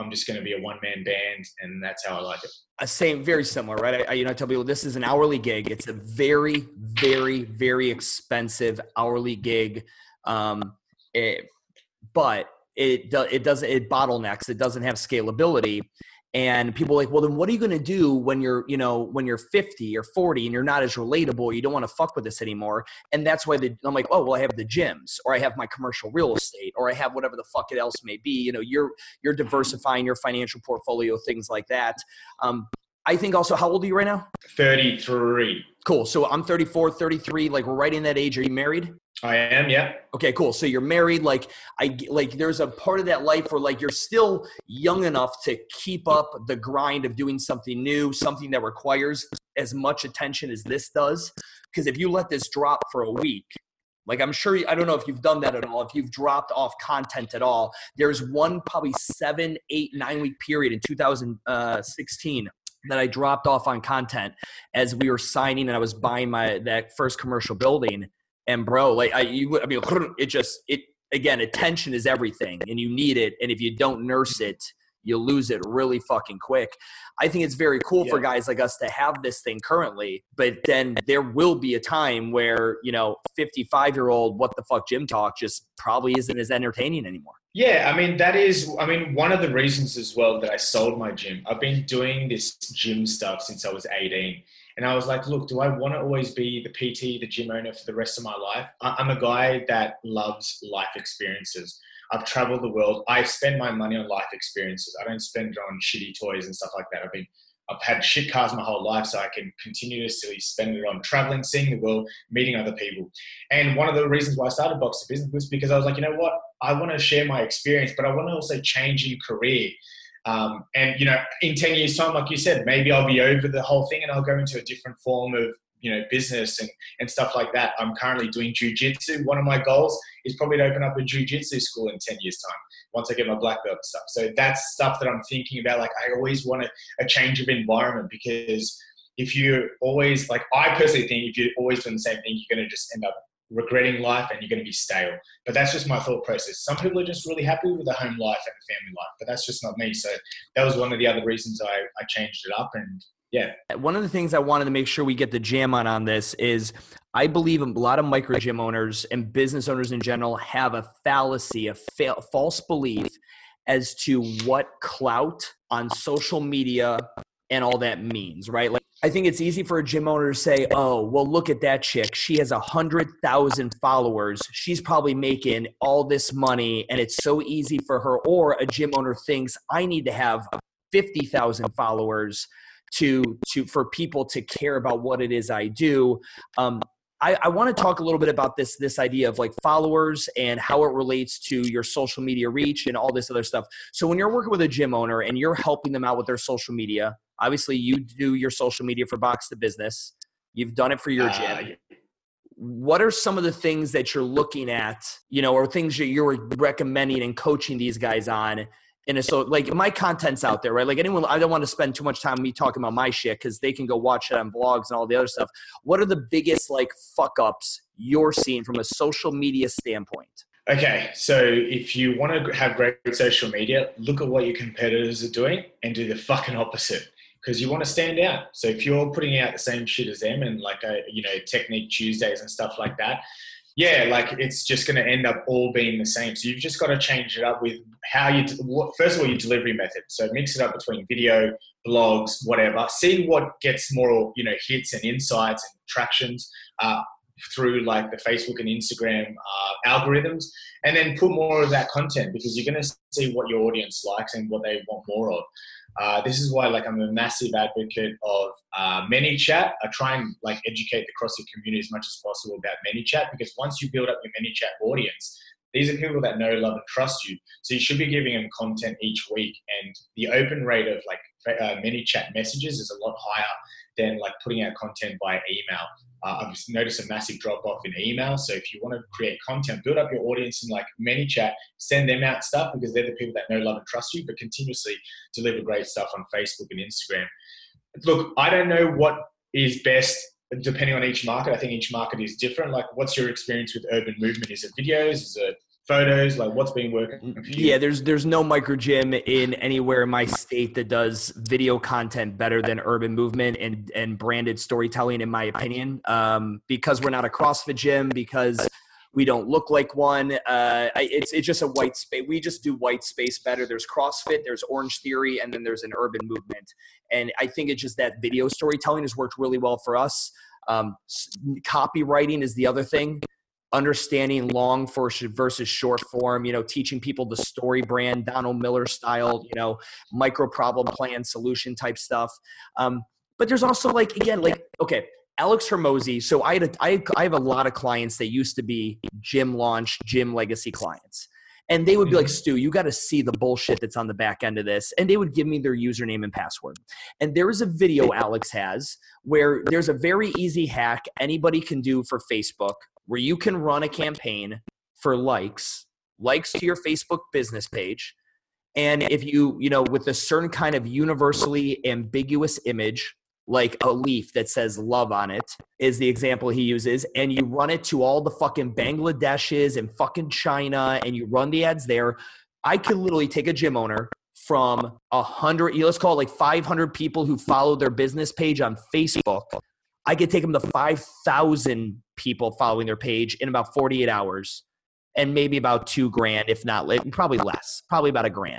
I'm just going to be a one-man band, and that's how I like it. Same, very similar, right? I tell people this is an hourly gig. It's a very, very, very expensive hourly gig. But it bottlenecks. It doesn't have scalability. And people are like, well, then what are you going to do when you're, you know, when you're 50 or 40 and you're not as relatable, you don't want to fuck with this anymore. And that's why I'm like, oh, well, I have the gyms or I have my commercial real estate or I have whatever the fuck it else may be. You know, you're diversifying your financial portfolio, things like that. I think also, how old are you right now? 33. Cool. So I'm 34, 33, like we're right in that age. Are you married? I am. Yeah. Okay, cool. So you're married. Like there's a part of that life where like, you're still young enough to keep up the grind of doing something new, something that requires as much attention as this does. Because if you let this drop for a week, like I'm sure, I don't know if you've done that at all. If you've dropped off content at all, there's one probably 7, 8, 9 week period in 2016 that I dropped off on content as we were signing and I was buying that first commercial building. And bro, like attention is everything and you need it. And if you don't nurse it, you lose it really fucking quick. I think it's very cool for guys like us to have this thing currently, but then there will be a time where, you know, 55-year-old what the fuck gym talk just probably isn't as entertaining anymore. Yeah, I mean, that is, I mean, one of the reasons as well that I sold my gym. I've been doing this gym stuff since I was 18. And I was like, look, do I want to always be the PT, the gym owner for the rest of my life? I'm a guy that loves life experiences. I've traveled the world. I spend my money on life experiences. I don't spend on shitty toys and stuff like that. I've had shit cars my whole life, so I can continuously spend it on traveling, seeing the world, meeting other people. And one of the reasons why I started Boxer Business was because I was like, you know what? I want to share my experience, but I want to also change in career. And, you know, in 10 years time, like you said, maybe I'll be over the whole thing and I'll go into a different form of, you know, business and stuff like that. I'm currently doing jiu-jitsu. One of my goals is probably to open up a jiu-jitsu school in 10 years time once I get my black belt and stuff. So that's stuff that I'm thinking about. Like, I always want a change of environment, because if you're always, like, I personally think if you're always doing the same thing, you're going to just end up regretting life and you're going to be stale. But that's just my thought process. Some people are just really happy with their home life and their family life, but that's just not me. So that was one of the other reasons I changed it up. And yeah. One of the things I wanted to make sure we get the jam on this is I believe a lot of micro gym owners and business owners in general have a fallacy, false belief as to what clout on social media and all that means, right? Like, I think it's easy for a gym owner to say, oh, well, look at that chick. She has 100,000 followers. She's probably making all this money and it's so easy for her. Or a gym owner thinks I need to have 50,000 followers for people to care about what it is I do. I want to talk a little bit about this idea of like followers and how it relates to your social media reach and all this other stuff. So when you're working with a gym owner and you're helping them out with their social media, obviously you do your social media for Box the Business. You've done it for your gym. What are some of the things that you're looking at, you know, or things that you're recommending and coaching these guys on? And so, like, my content's out there, right? Like, anyone, I don't want to spend too much time me talking about my shit because they can go watch it on vlogs and all the other stuff. What are the biggest, like, fuck-ups you're seeing from a social media standpoint? Okay, so if you want to have great social media, look at what your competitors are doing and do the fucking opposite, because you want to stand out. So if you're putting out the same shit as them and, like, you know, Technique Tuesdays and stuff like that, yeah, like, it's just going to end up all being the same. So you've just got to change it up with how you, first of all, your delivery method. So mix it up between video, blogs, whatever. See what gets more, you know, hits and insights and tractions through, like, the Facebook and Instagram algorithms, and then put more of that content, because you're going to see what your audience likes and what they want more of. This is why, like, I'm a massive advocate of ManyChat. I try and, like, educate the CrossFit community as much as possible about ManyChat, because once you build up your ManyChat audience, these are people that know, love, and trust you. So you should be giving them content each week. And the open rate of, like, ManyChat messages is a lot higher than, like, putting out content via email. I've noticed a massive drop-off in email. So if you want to create content, build up your audience in, like, ManyChat, send them out stuff, because they're the people that know, love, and trust you, but continuously deliver great stuff on Facebook and Instagram. Look, I don't know what is best depending on each market. I think each market is different. Like, what's your experience with Urban Movement? Is it videos? Is it photos? Like, what's been working for you? Yeah, there's no micro gym in anywhere in my state that does video content better than Urban Movement and branded storytelling, in my opinion. Because we're not a CrossFit gym, because we don't look like one. It's just a white space. We just do white space better. There's CrossFit, there's Orange Theory, and then there's an Urban Movement. And I think it's just that video storytelling has worked really well for us. Copywriting is the other thing. Understanding long versus short form, you know, teaching people the story brand, Donald Miller style, you know, micro problem plan solution type stuff. But there's also, like, again, like, okay, Alex Hormozi. So I have a lot of clients that used to be Gym Launch, Gym Legacy clients. And they would be like, Stu, you got to see the bullshit that's on the back end of this. And they would give me their username and password. And there is a video Alex has where there's a very easy hack anybody can do for Facebook, where you can run a campaign for likes to your Facebook business page. And if you know, with a certain kind of universally ambiguous image, like a leaf that says love on it is the example he uses. And you run it to all the fucking Bangladeshis and fucking China, and you run the ads there. I could literally take a gym owner, from 100, let's call it like 500 people who follow their business page on Facebook, I could take them to 5,000 people following their page in about 48 hours and maybe about $2,000, if not probably less, probably about $1,000,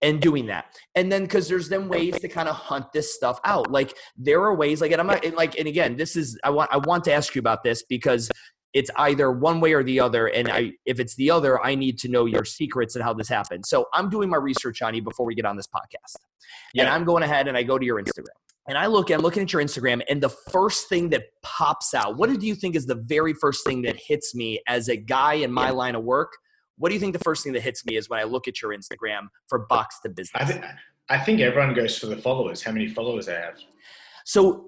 and doing that. And then, cause there's then ways to kind of hunt this stuff out. Like there are ways like, and I'm not and like, and again, this is, I want to ask you about this because it's either one way or the other. And if it's the other, I need to know your secrets and how this happened. So I'm doing my research on you before we get on this podcast. Yeah. And I'm going ahead and I go to your Instagram. And I'm looking at your Instagram, and the first thing that pops out, what do you think is the very first thing that hits me as a guy in my line of work? What do you think the first thing that hits me is when I look at your Instagram for Box to Business? I think everyone goes for the followers, how many followers I have. So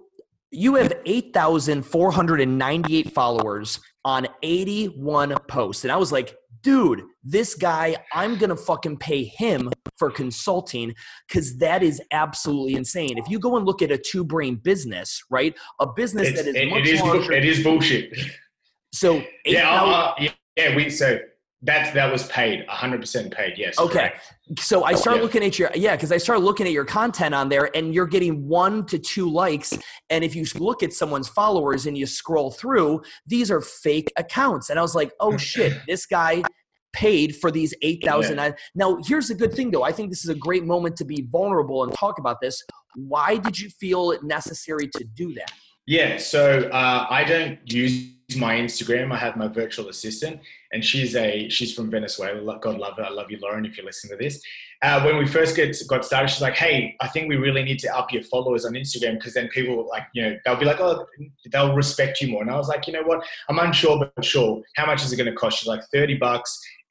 you have 8,498 followers on 81 posts. And I was like, dude, this guy, I'm going to fucking pay him for consulting because that is absolutely insane. If you go and look at a Two Brain Business, right? A business that is much larger. It is bullshit. So that was paid, 100% paid. Yes. Okay. Correct. So I started looking at your, because I started looking at your content on there, and you're getting 1 to 2 likes. And if you look at someone's followers and you scroll through, these are fake accounts. And I was like, oh shit, this guy paid for these 8,000. Yeah. Now here's the good thing though. I think this is a great moment to be vulnerable and talk about this. Why did you feel it necessary to do that? Yeah. So I don't use my Instagram. I have my virtual assistant, and she's from Venezuela. God love her. I love you, Lauren, if you listen to this. When we first got started, she's like, hey, I think we really need to up your followers on Instagram, because then people like, you know, they'll be like, oh, they'll respect you more. And I was like, you know what? I'm unsure, but sure. How much is it going to cost? She's like, $30,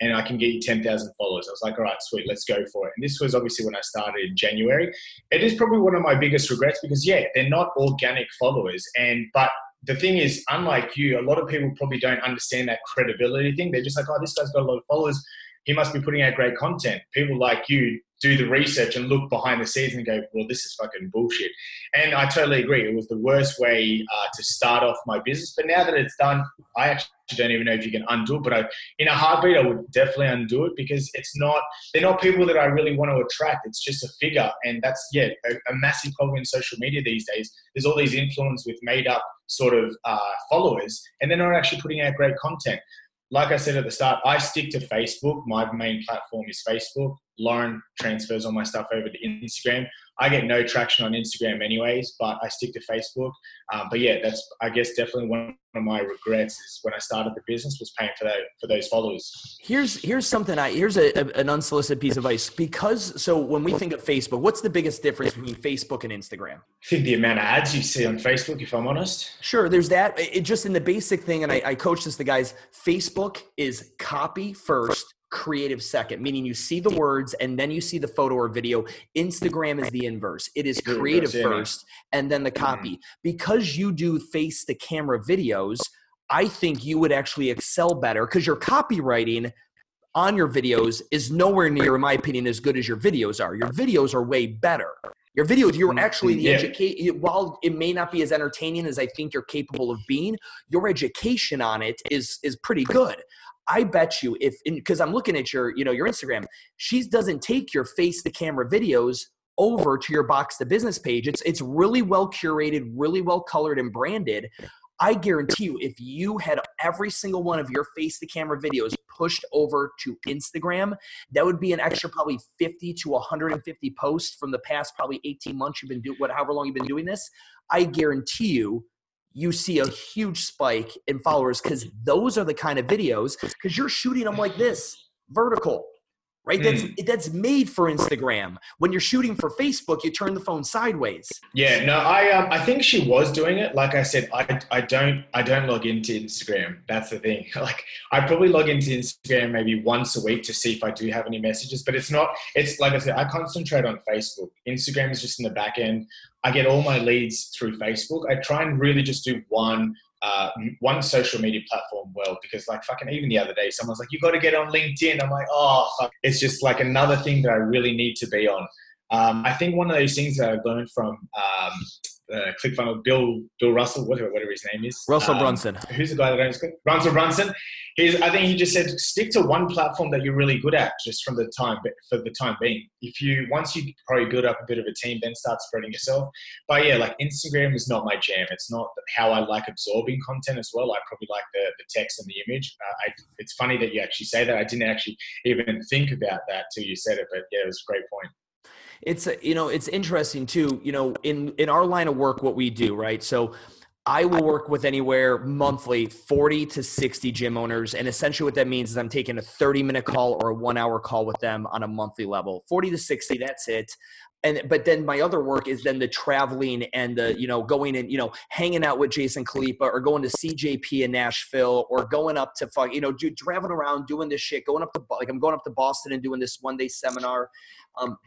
and I can get you 10,000 followers. I was like, all right, sweet, let's go for it. And this was obviously when I started in January. It is probably one of my biggest regrets because, yeah, they're not organic followers. But the thing is, unlike you, a lot of people probably don't understand that credibility thing. They're just like, oh, this guy's got a lot of followers. He must be putting out great content. People like you do the research and look behind the scenes and go, well, this is fucking bullshit. And I totally agree. It was the worst way to start off my business. But now that it's done, I actually don't even know if you can undo it. But in a heartbeat, I would definitely undo it because they're not people that I really want to attract. It's just a figure. And that's, a massive problem in social media these days. There's all these influencers with made up sort of followers, and they're not actually putting out great content. Like I said at the start, I stick to Facebook. My main platform is Facebook. Lauren transfers all my stuff over to Instagram. I get no traction on Instagram anyways, but I stick to Facebook. But yeah, that's, I guess, definitely one of my regrets is when I started the business was paying for those followers. Here's something here's an unsolicited piece of advice, because so when we think of Facebook, what's the biggest difference between Facebook and Instagram? I think the amount of ads you see on Facebook, if I'm honest. Sure. There's that. It just in the basic thing. And I coach this, the guys, Facebook is copy first, creative second, meaning you see the words and then you see the photo or video. Instagram is the inverse. It is creative first and then the copy. Because you do face to camera videos, I think you would actually excel better because your copywriting on your videos is nowhere near, in my opinion, as good as your videos are. Your videos are way better. Your videos, you're actually the education, while it may not be as entertaining as I think you're capable of being, your education on it is pretty good. I bet you because I'm looking at your Instagram, she doesn't take your face to camera videos over to your Box to Business page. It's really well curated, really well colored and branded. I guarantee you, if you had every single one of your face to camera videos pushed over to Instagram, that would be an extra probably 50 to 150 posts from the past probably 18 months you've been doing, however long you've been doing this. I guarantee you see a huge spike in followers because those are the kind of videos, because you're shooting them like this, vertical, right? That's made for Instagram. When you're shooting for Facebook, you turn the phone sideways. Yeah, no, I think she was doing it. Like I said, I don't log into Instagram. That's the thing. Like I probably log into Instagram maybe once a week to see if I do have any messages, but it's like I said, I concentrate on Facebook. Instagram is just in the back end. I get all my leads through Facebook. I try and really just do one social media platform well, because like fucking even the other day, someone's like, you got to get on LinkedIn. I'm like, oh, fuck. It's just like another thing that I really need to be on. I think one of those things that I've learned from ClickFunnels, Bill Russell, whatever his name is. Russell Brunson. Who's the guy that owns Russell Brunson? I think he just said, stick to one platform that you're really good at just for the time being. Once you probably build up a bit of a team, then start spreading yourself. But yeah, like Instagram is not my jam. It's not how I like absorbing content as well. I probably like the text and the image. It's funny that you actually say that. I didn't actually even think about that till you said it, but yeah, it was a great point. It's interesting too, in our line of work, what we do, right? So I will work with anywhere monthly, 40 to 60 gym owners. And essentially what that means is I'm taking a 30-minute call or a 1-hour call with them on a monthly level, 40 to 60. That's it. But then my other work is then the traveling and the, going and, hanging out with Jason Khalipa or going to CJP in Nashville or going up to, traveling around, doing this shit, I'm going up to Boston and doing this 1-day seminar,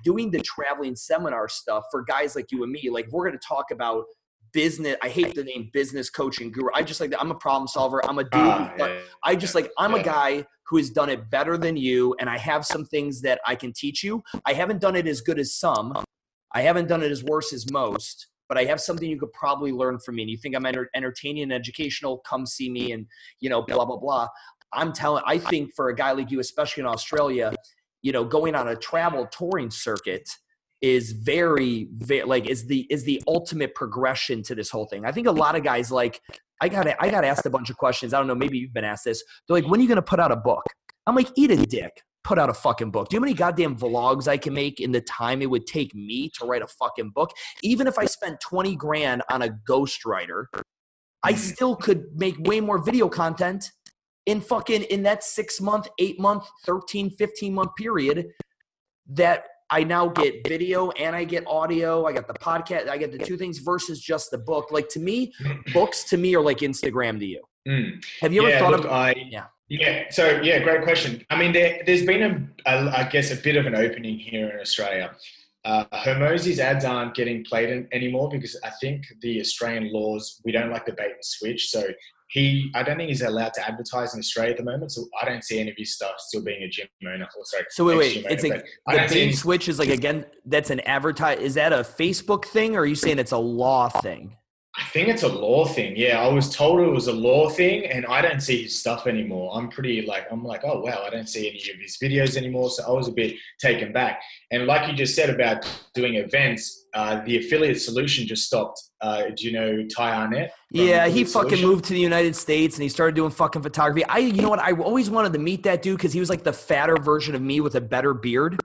doing the traveling seminar stuff for guys like you and me. Like, we're going to talk about business. I hate the name business coaching guru. I just like that. I'm a problem solver. I'm a dude. I'm a guy who has done it better than you. And I have some things that I can teach you. I haven't done it as good as some. I haven't done it as worse as most, but I have something you could probably learn from me. And you think I'm entertaining and educational, come see me and, blah, blah, blah. I think for a guy like you, especially in Australia, going on a travel touring circuit is very, very is the ultimate progression to this whole thing. I think a lot of guys, I got asked a bunch of questions. I don't know, maybe you've been asked this. They're like, when are you going to put out a book? I'm like, eat a dick, put out a fucking book. Do you know how many goddamn vlogs I can make in the time it would take me to write a fucking book? Even if I spent $20,000 on a ghostwriter, I still could make way more video content in that 6-month, 8-month, 13, 15-month period that I now get video and I get audio. I got the podcast. I get the two things versus just the book. Like, to me, books to me are like Instagram to you. Have you ever thought of? Yeah. So yeah, great question. I mean, there's been a bit of an opening here in Australia. Hormozi's ads aren't getting played anymore because I think the Australian laws, we don't like the bait and switch. So I don't think he's allowed to advertise in Australia at the moment, so I don't see any of his stuff still being a gym owner. So wait. It's like the big switch is like, again, that's an advertise. Is that a Facebook thing, or are you saying it's a law thing? I think it's a law thing. Yeah, I was told it was a law thing, and I don't see his stuff anymore. I'm like, oh wow, I don't see any of his videos anymore. So I was a bit taken back. And like you just said about doing events, the Affiliate Solution just stopped. Do you know Ty Arnett? Yeah, he fucking moved to the United States and he started doing fucking photography. I always wanted to meet that dude because he was like the fatter version of me with a better beard.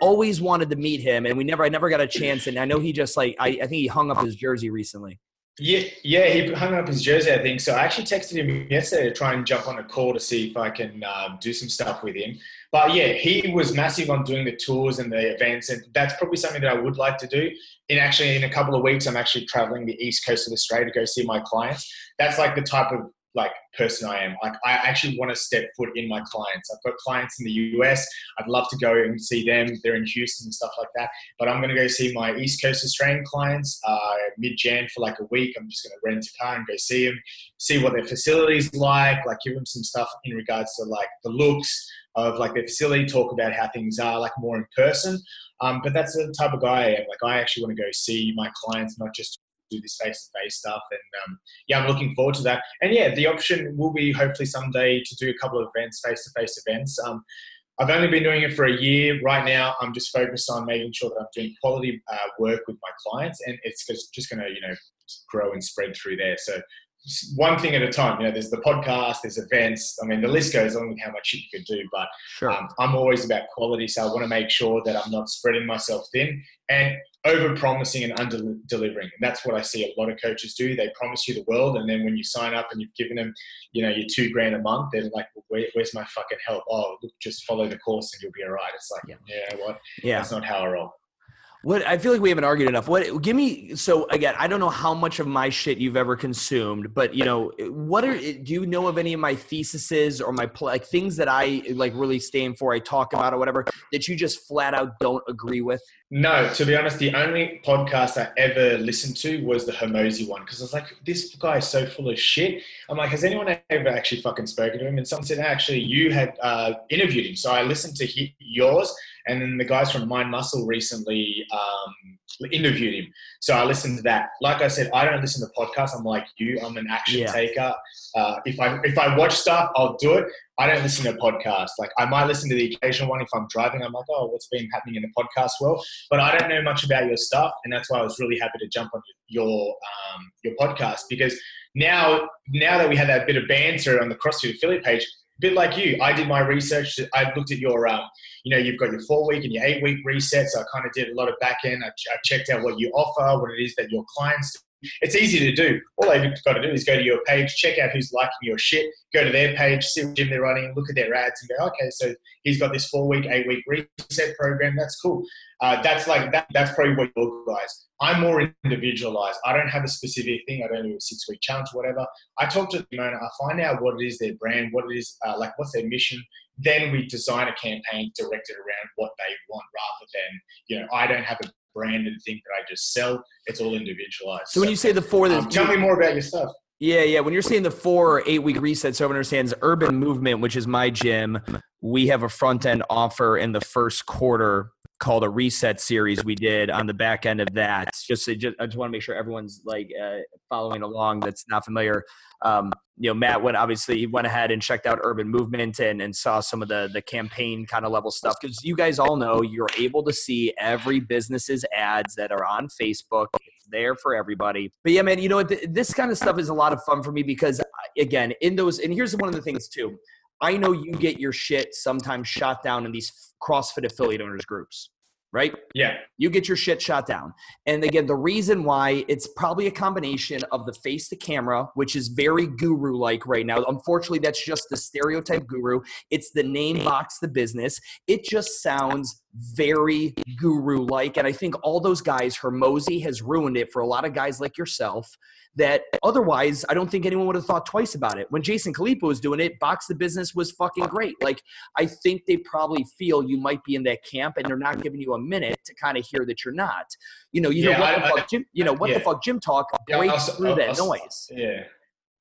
Always wanted to meet him, and I never got a chance. And I know he just I think he hung up his jersey recently. Yeah, he hung up his jersey, I think. So I actually texted him yesterday to try and jump on a call to see if I can do some stuff with him. But yeah, he was massive on doing the tours and the events, and that's probably something that I would like to do. In a couple of weeks, I'm actually traveling the east coast of Australia to go see my clients. That's like the type of person I am. I actually want to step foot in my clients. I've got clients in the US. I'd love to go and see them. They're in Houston and stuff like that. But I'm going to go see my East Coast Australian clients mid-Jan for a week. I'm just going to rent a car and go see them, see what their facility's like give them some stuff in regards to the looks of their facility, talk about how things are more in person. But that's the type of guy I am. I actually want to go see my clients, not just do this face-to-face stuff, and I'm looking forward to that. And yeah, the option will be hopefully someday to do a couple of events, face-to-face events. I've only been doing it for a year. Right now, I'm just focused on making sure that I'm doing quality work with my clients, and it's just going to grow and spread through there. So one thing at a time. There's the podcast, there's events. I mean, the list goes on with how much you could do, but sure. I'm always about quality, so I want to make sure that I'm not spreading myself thin and over-promising and under-delivering. And that's what I see a lot of coaches do. They promise you the world, and then when you sign up and you've given them, your $2,000 a month, they're like, well, where's my fucking help? Oh, look, just follow the course and you'll be all right. It's like, yeah, that's not how I roll. I feel like we haven't argued enough. So again, I don't know how much of my shit you've ever consumed, but do you know of any of my theses or my things that I really stand for, I talk about or whatever, that you just flat out don't agree with? No, to be honest, the only podcast I ever listened to was the Hormozi one. Cause I was like, this guy is so full of shit. I'm like, has anyone ever actually fucking spoken to him? And someone said, actually you had interviewed him. So I listened to yours. And then the guys from Mind Muscle recently interviewed him. So I listened to that. Like I said, I don't listen to podcasts. I'm like you. I'm an action taker. If I watch stuff, I'll do it. I don't listen to podcasts. Like, I might listen to the occasional one if I'm driving. I'm like, oh, what's been happening in the podcast world? But I don't know much about your stuff. And that's why I was really happy to jump on your podcast, because now that we had that bit of banter on the CrossFit affiliate page, a bit like you, I did my research. I looked at your, you've got your 4-week and your 8-week resets. I kind of did a lot of back end. I checked out what you offer, what it is that your clients do. It's easy to do. All they've got to do is go to your page, check out who's liking your shit, go to their page, see what gym they're running, look at their ads and go, okay, so he's got this 4-week, 8-week reset program. That's cool. That's probably what you're guys. I'm more individualized. I don't have a specific thing. I don't do a 6-week challenge, whatever. I talk to the owner. I find out what it is, their brand, what it is, what's their mission. Then we design a campaign directed around what they want rather than, I don't have a branded thing that I just sell. It's all individualized. So when you say the four, tell me more about your stuff. Yeah. When you're saying the 4 or 8-week resets, so everyone understands Urban Movement, which is my gym. We have a front end offer in the first quarter called a reset series we did on the back end of that. I just want to make sure everyone's following along that's not familiar. Matt obviously went ahead and checked out Urban Movement and saw some of the campaign kind of level stuff, because you guys all know you're able to see every business's ads that are on Facebook. It's there for everybody. But yeah, man, this kind of stuff is a lot of fun for me because, again, in those, and here's one of the things too. I know you get your shit sometimes shot down in these CrossFit affiliate owners groups, right? Yeah. You get your shit shot down. And again, the reason why, it's probably a combination of the face to camera, which is very guru-like right now. Unfortunately, that's just the stereotype guru. It's the name Box the Business. It just sounds very guru-like. And I think all those guys, Hormozi has ruined it for a lot of guys like yourself that otherwise I don't think anyone would have thought twice about it. When Jason Khalipa was doing it, Box the Business was fucking great. Like, I think they probably feel you might be in that camp and they're not giving you a minute to kind of hear that you're not. What the fuck Gym Talk breaks through that noise. Yeah.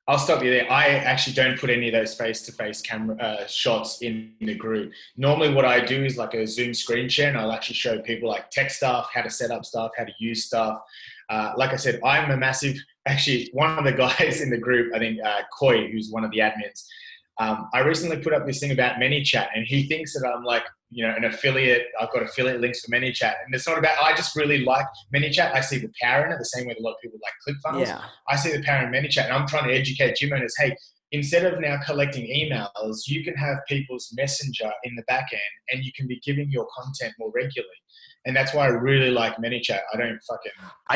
I'll stop you there. I actually don't put any of those face-to-face camera shots in the group. Normally what I do is like a Zoom screen share, and I'll actually show people like tech stuff, how to set up stuff, how to use stuff. Like I said, I'm a massive, actually one of the guys in the group, I think Coy, who's one of the admins, I recently put up this thing about ManyChat, and he thinks that I'm like, an affiliate, I've got affiliate links for ManyChat. And it's not about, I just really like ManyChat. I see the power in it the same way that a lot of people like ClickFunnels. Yeah. I see the power in ManyChat, and I'm trying to educate gym owners, hey, instead of now collecting emails, you can have people's messenger in the back end and you can be giving your content more regularly. And that's why I really like ManyChat. I don't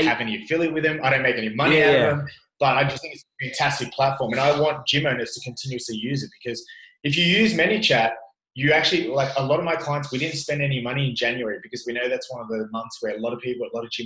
have any affiliate with them. I don't make any money out of them. But I just think it's a fantastic platform, and I want gym owners to continuously use it, because if you use ManyChat, you actually, like a lot of my clients, we didn't spend any money in January because we know that's one of the months where a lot of gym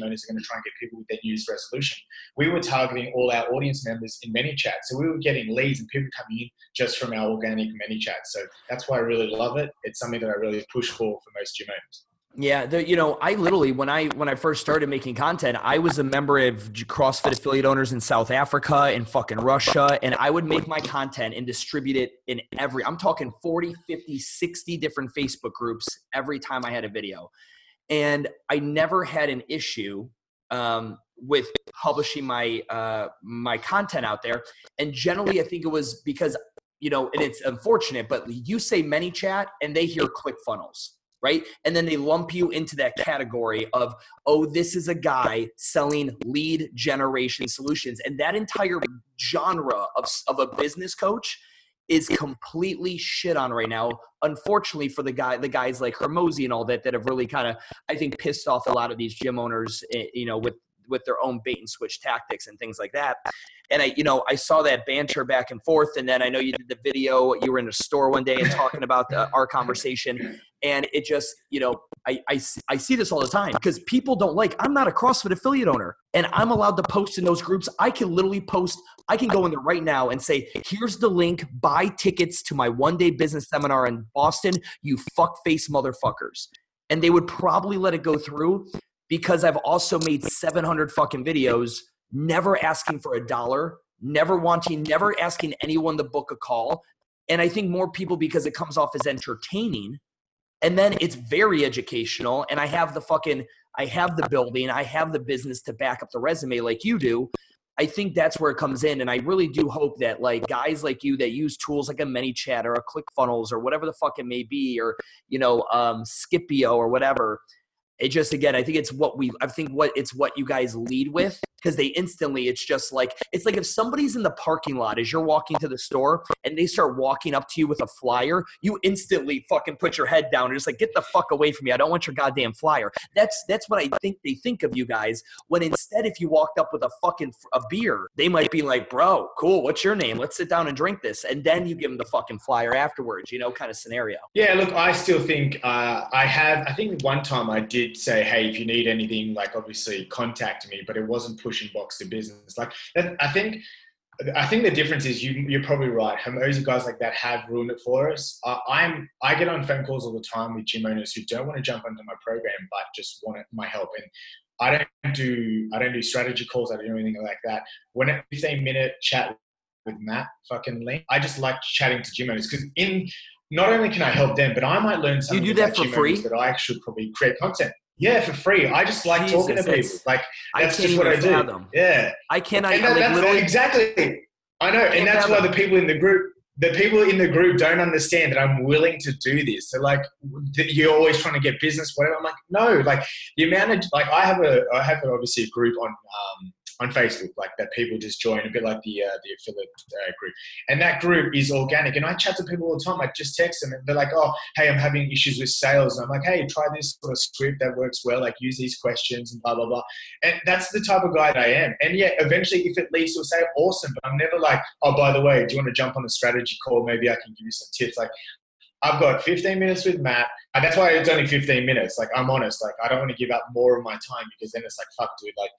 owners are going to try and get people with their New Year's resolution. We were targeting all our audience members in ManyChat. So we were getting leads and people coming in just from our organic ManyChat. So that's why I really love it. It's something that I really push for most gym owners. Yeah. I literally, when I first started making content, I was a member of CrossFit affiliate owners in South Africa and fucking Russia. And I would make my content and distribute it in I'm talking 40, 50, 60 different Facebook groups every time I had a video. And I never had an issue, with publishing my content out there. And generally I think it was because, and it's unfortunate, but you say ManyChat and they hear ClickFunnels. Right? And then they lump you into that category of, oh, this is a guy selling lead generation solutions. And that entire genre of a business coach is completely shit on right now. Unfortunately for the guys like Hormozi and all that have really kind of, I think, pissed off a lot of these gym owners, with their own bait and switch tactics and things like that. And I saw that banter back and forth. And then I know you did the video, you were in a store one day and talking about our conversation. And it just, I see this all the time because people don't I'm not a CrossFit affiliate owner and I'm allowed to post in those groups. I can literally post, I can go in there right now and say, here's the link, buy tickets to my 1-day business seminar in Boston, you fuckface motherfuckers. And they would probably let it go through, because I've also made 700 fucking videos, never asking for $1, never asking anyone to book a call. And I think more people, because it comes off as entertaining, And then it's very educational, and I have the fucking, I have the building, I have the business to back up the resume like you do. I think that's where it comes in, and I really do hope that like guys like you that use tools like a ManyChat or a ClickFunnels or whatever the fuck it may be, or you know, Scipio or whatever. It just, again, I think it's what we, I think what it's what you guys lead with, because they instantly, it's just like, it's like if somebody's in the parking lot as you're walking to the store and they start walking up to you with a flyer, you instantly fucking put your head down and just like, get the fuck away from me. I don't want your goddamn flyer. That's what I think they think of you guys. When instead, if you walked up with a fucking a beer, they might be like, bro, cool. What's your name? Let's sit down and drink this. And then you give them the fucking flyer afterwards, you know, kind of scenario. Yeah. Look, I still think I think one time I did say, hey, if you need anything, like obviously contact me, but it wasn't pushing Boxer Business. Like that, I think the difference is you're probably right. Hormozi guys like that have ruined it for us. I get on phone calls all the time with gym owners who don't want to jump onto my program, but just want my help. And I don't do strategy calls. I don't do anything like that. When a 15-minute chat with Matt fucking Link, I just like chatting to gym owners because not only can I help them, but I might learn something. You do that for free? That I should probably create content. Yeah, for free. I just like talking to people. Like that's just what I do. Yeah, I cannot. Exactly. I know, and that's why the people in the group don't understand that I'm willing to do this. They're like, you're always trying to get business, whatever. I'm like, no. Like the amount of like I have obviously a group on Facebook, like that people just join, a bit like the affiliate group. And that group is organic. And I chat to people all the time. I just text them and they're like, oh, hey, I'm having issues with sales. And I'm like, hey, try this sort of script that works well. Like use these questions and blah, blah, blah. And that's the type of guy that I am. And yeah, eventually if it leads to a sale, awesome. But I'm never like, oh, by the way, do you want to jump on a strategy call? Maybe I can give you some tips. Like I've got 15 minutes with Matt. And that's why it's only 15 minutes. Like I'm honest. Like I don't want to give up more of my time because then it's like, fuck dude, like,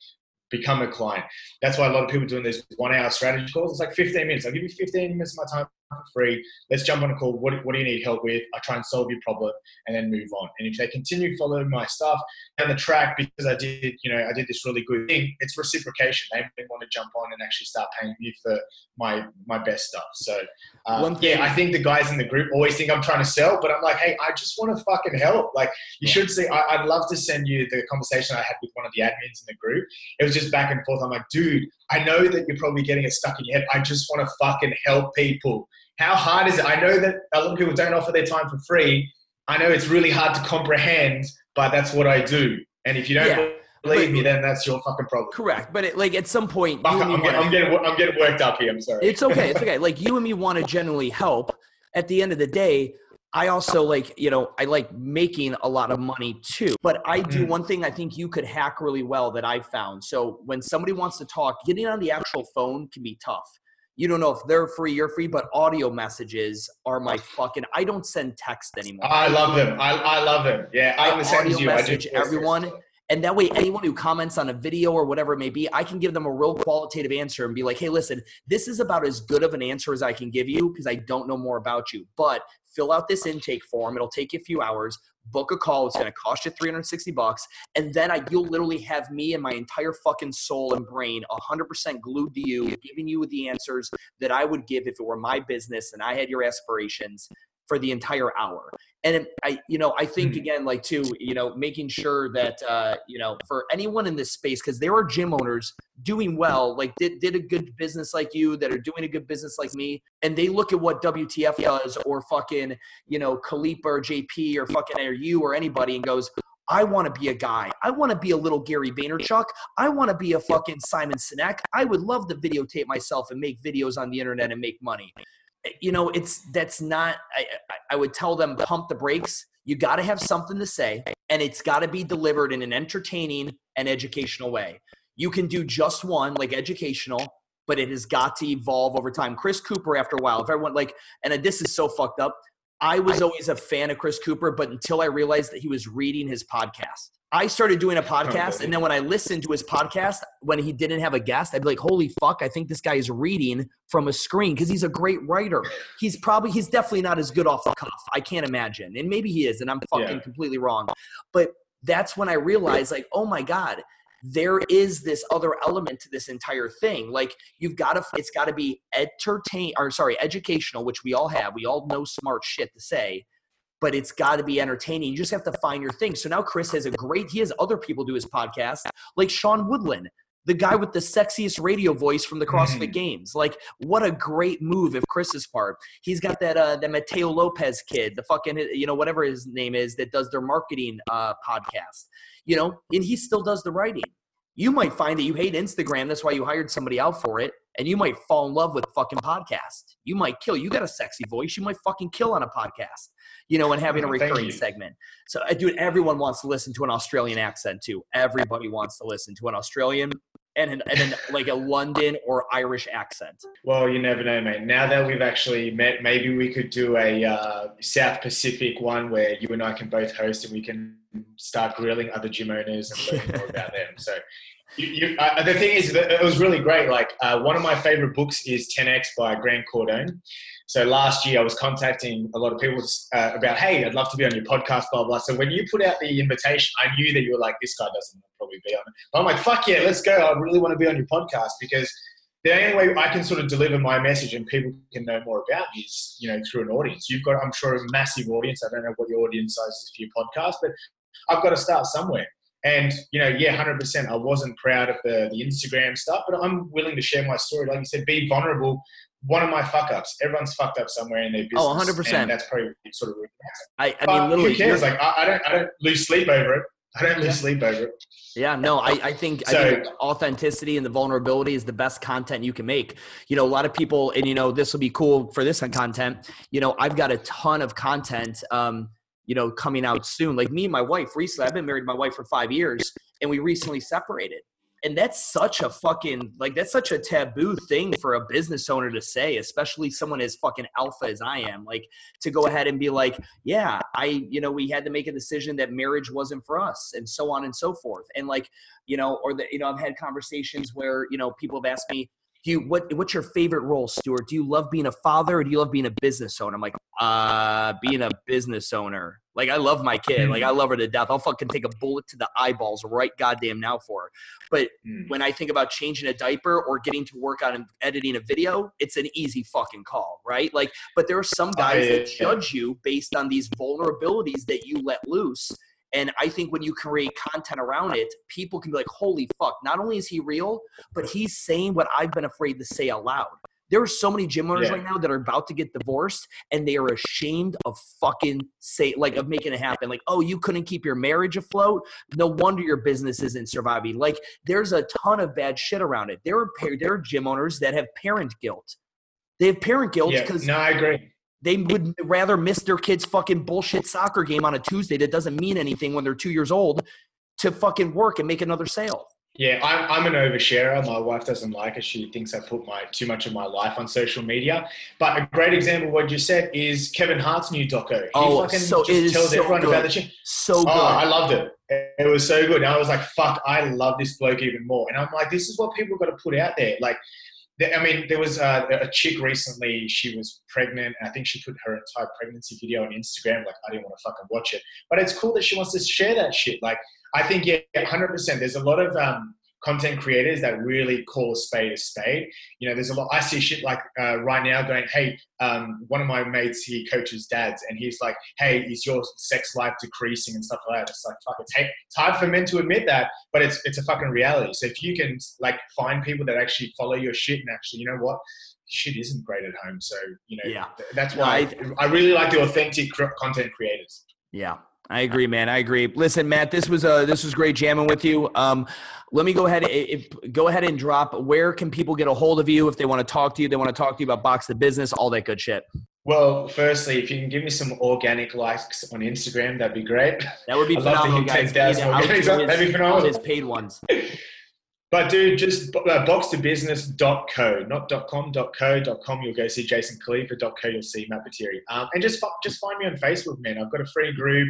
become a client. That's why a lot of people are doing this 1 hour strategy calls. It's like 15 minutes. I'll give you 15 minutes of my time for free. Let's jump on a call. What do you need help with? I try and solve your problem and then move on. And if they continue following my stuff down the track, because I did this really good thing, it's reciprocation. They want to jump on and actually start paying me for my best stuff. So I think the guys in the group always think I'm trying to sell, but I'm like, hey, I just want to fucking help. Like you should see, I'd love to send you the conversation I had with one of the admins in the group. It was just back and forth. I'm like, dude, I know that you're probably getting it stuck in your head. I just want to fucking help people. How hard is it? I know that a lot of people don't offer their time for free. I know it's really hard to comprehend, but that's what I do. And if you don't believe me, then that's your fucking problem. Correct. But at some point, I'm getting worked up here. I'm sorry. It's okay. It's okay. Like you and me want to generally help. At the end of the day, I also like, you know, I like making a lot of money too, but I do one thing I think you could hack really well that I found. So when somebody wants to talk, getting on the actual phone can be tough. You don't know if they're free, you're free, but audio messages are my fucking, I don't send text anymore. I love them. I love them. Yeah. I'm the same as you. I do everyone. And that way, anyone who comments on a video or whatever it may be, I can give them a real qualitative answer and be like, hey, listen, this is about as good of an answer as I can give you because I don't know more about you. But fill out this intake form. It'll take you a few hours. Book a call. It's going to cost you $360. And then you'll literally have me and my entire fucking soul and brain 100% glued to you, giving you the answers that I would give if it were my business and I had your aspirations for the entire hour. And I think again, like too, you know, making sure that, you know, for anyone in this space, because there are gym owners doing well, like did a good business like you that are doing a good business like me. And they look at what WTF does or fucking, you know, Khalipa or JP or fucking or you or anybody and goes, I want to be a guy. I want to be a little Gary Vaynerchuk. I want to be a fucking Simon Sinek. I would love to videotape myself and make videos on the internet and make money. You know, I would tell them, pump the brakes. You got to have something to say, and it's got to be delivered in an entertaining and educational way. You can do just one, like educational, but it has got to evolve over time. Chris Cooper, after a while, if everyone like, and this is so fucked up. I was always a fan of Chris Cooper, but until I realized that he was reading his podcast. I started doing a podcast, and then when I listened to his podcast, when he didn't have a guest, I'd be like, holy fuck, I think this guy is reading from a screen because he's a great writer. He's definitely not as good off the cuff. I can't imagine. And maybe he is, and I'm fucking completely wrong. But that's when I realized like, oh my God, there is this other element to this entire thing. Like it's got to be educational, which we all have. We all know smart shit to say. but it's got to be entertaining. You just have to find your thing. So now Chris has he has other people do his podcast, like Sean Woodland, the guy with the sexiest radio voice from the CrossFit Games. Like, what a great move if Chris is part. He's got that Mateo Lopez kid, the fucking, whatever his name is, that does their marketing podcast, and he still does the writing. You might find that you hate Instagram. That's why you hired somebody out for it. And you might fall in love with fucking podcast. You might kill. You got a sexy voice. You might fucking kill on a podcast, and having a recurring segment. So, dude, everyone wants to listen to an Australian accent too. Everybody wants to listen to an Australian and then like a London or Irish accent. Well, you never know, mate. Now that we've actually met, maybe we could do a South Pacific one where you and I can both host and we can start grilling other gym owners and learn more about them. So the thing is, it was really great. Like one of my favorite books is 10X by Grant Cardone. So last year I was contacting a lot of people about, hey, I'd love to be on your podcast, blah, blah. So when you put out the invitation, I knew that you were like, this guy doesn't probably be on it. But I'm like, fuck yeah, let's go. I really want to be on your podcast because the only way I can sort of deliver my message and people can know more about me is, through an audience. You've got, I'm sure, a massive audience. I don't know what your audience size is for your podcast, but I've got to start somewhere. And, 100%, I wasn't proud of the Instagram stuff, but I'm willing to share my story. Like you said, be vulnerable. One of my fuck-ups. Everyone's fucked up somewhere in their business. Oh, 100%. And that's probably sort of I mean, literally. Who cares? Like, I don't lose sleep over it. I don't lose sleep over it. Yeah, no, I think authenticity and the vulnerability is the best content you can make. A lot of people, and, this will be cool for this content. I've got a ton of content, coming out soon. Like me and my wife recently, I've been married to my wife for 5 years and we recently separated. And that's such a fucking taboo thing for a business owner to say, especially someone as fucking alpha as I am, like to go ahead and be like, yeah, we had to make a decision that marriage wasn't for us and so on and so forth. And like, I've had conversations where, people have asked me, what's your favorite role, Stuart? Do you love being a father or do you love being a business owner? I'm like, being a business owner. Like, I love my kid. Like, I love her to death. I'll fucking take a bullet to the eyeballs right goddamn now for her. But when I think about changing a diaper or getting to work on editing a video, it's an easy fucking call, right? Like, but there are some guys that judge you based on these vulnerabilities that you let loose. And I think when you create content around it, people can be like, holy fuck, not only is he real, but he's saying what I've been afraid to say out loud. There are so many gym owners right now that are about to get divorced and they are ashamed of fucking of making it happen. Like, oh, you couldn't keep your marriage afloat. No wonder your business isn't surviving. Like, there's a ton of bad shit around it. There are gym owners that have parent guilt. They have parent guilt because I agree. They would rather miss their kid's fucking bullshit soccer game on a Tuesday that doesn't mean anything when they're 2 years old to fucking work and make another sale. Yeah, I'm an oversharer. My wife doesn't like it. She thinks I put too much of my life on social media. But a great example of what you said is Kevin Hart's new doco. He tells everyone about the shit. I loved it. It was so good. And I was like, fuck, I love this bloke even more. And I'm like, this is what people got to put out there. Like, I mean, there was a chick recently, she was pregnant, and I think she put her entire pregnancy video on Instagram. Like, I didn't want to fucking watch it. But it's cool that she wants to share that shit. Like, I think, 100%. There's a lot of content creators that really call a spade a spade. There's a lot. I see shit like right now going, hey, one of my mates, he coaches dads, and he's like, hey, is your sex life decreasing and stuff like that? It's like, fuck, it's hard for men to admit that, but it's a fucking reality. So if you can like find people that actually follow your shit and actually, you know what? Shit isn't great at home. So, that's why I really like the authentic content creators. Yeah. I agree, man. I agree. Listen, Matt, this was great jamming with you. Let me go ahead and drop. Where can people get a hold of you if they want to talk to you? They want to talk to you about Boxer Business, all that good shit. Well, firstly, if you can give me some organic likes on Instagram, that'd be great. That would be phenomenal, guys. That'd be phenomenal. His paid ones. But dude, just boxtobusiness.co, not .com, .co, .com. You'll go see Jason Khalipa, .co, you'll see Matt Bertieri. And just find me on Facebook, man. I've got a free group.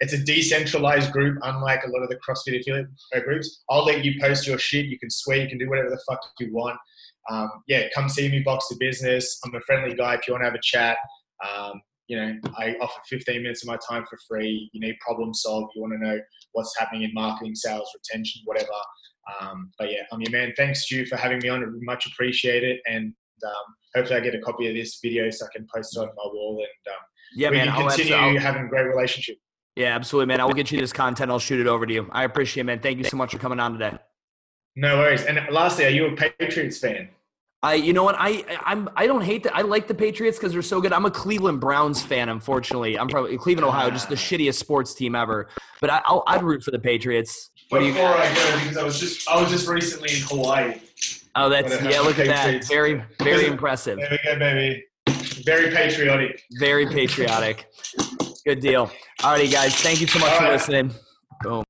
It's a decentralized group, unlike a lot of the CrossFit affiliate groups. I'll let you post your shit. You can swear, you can do whatever the fuck you want. Come see me, Boxer Business. I'm a friendly guy. If you want to have a chat, I offer 15 minutes of my time for free. You need problem solve. You want to know what's happening in marketing, sales, retention, whatever. I'm your man. Thanks, Stu, for having me on. I much appreciate it. And hopefully I get a copy of this video so I can post it on my wall. And Yeah, man. I'll continue having a great relationship. Yeah, absolutely, man. I will get you this content. I'll shoot it over to you. I appreciate it, man. Thank you so much for coming on today. No worries. And lastly, are you a Patriots fan? You know what? I don't hate that. I like the Patriots because they're so good. I'm a Cleveland Browns fan, unfortunately. I'm probably Cleveland, Ohio, just the shittiest sports team ever. But I'd root for the Patriots. But before I go, because I was just recently in Hawaii. Oh, that's yeah. Look at that. Very, very impressive. There we go, baby. Very patriotic. Very patriotic. Good deal. All righty, guys. Thank you so much for listening. Boom.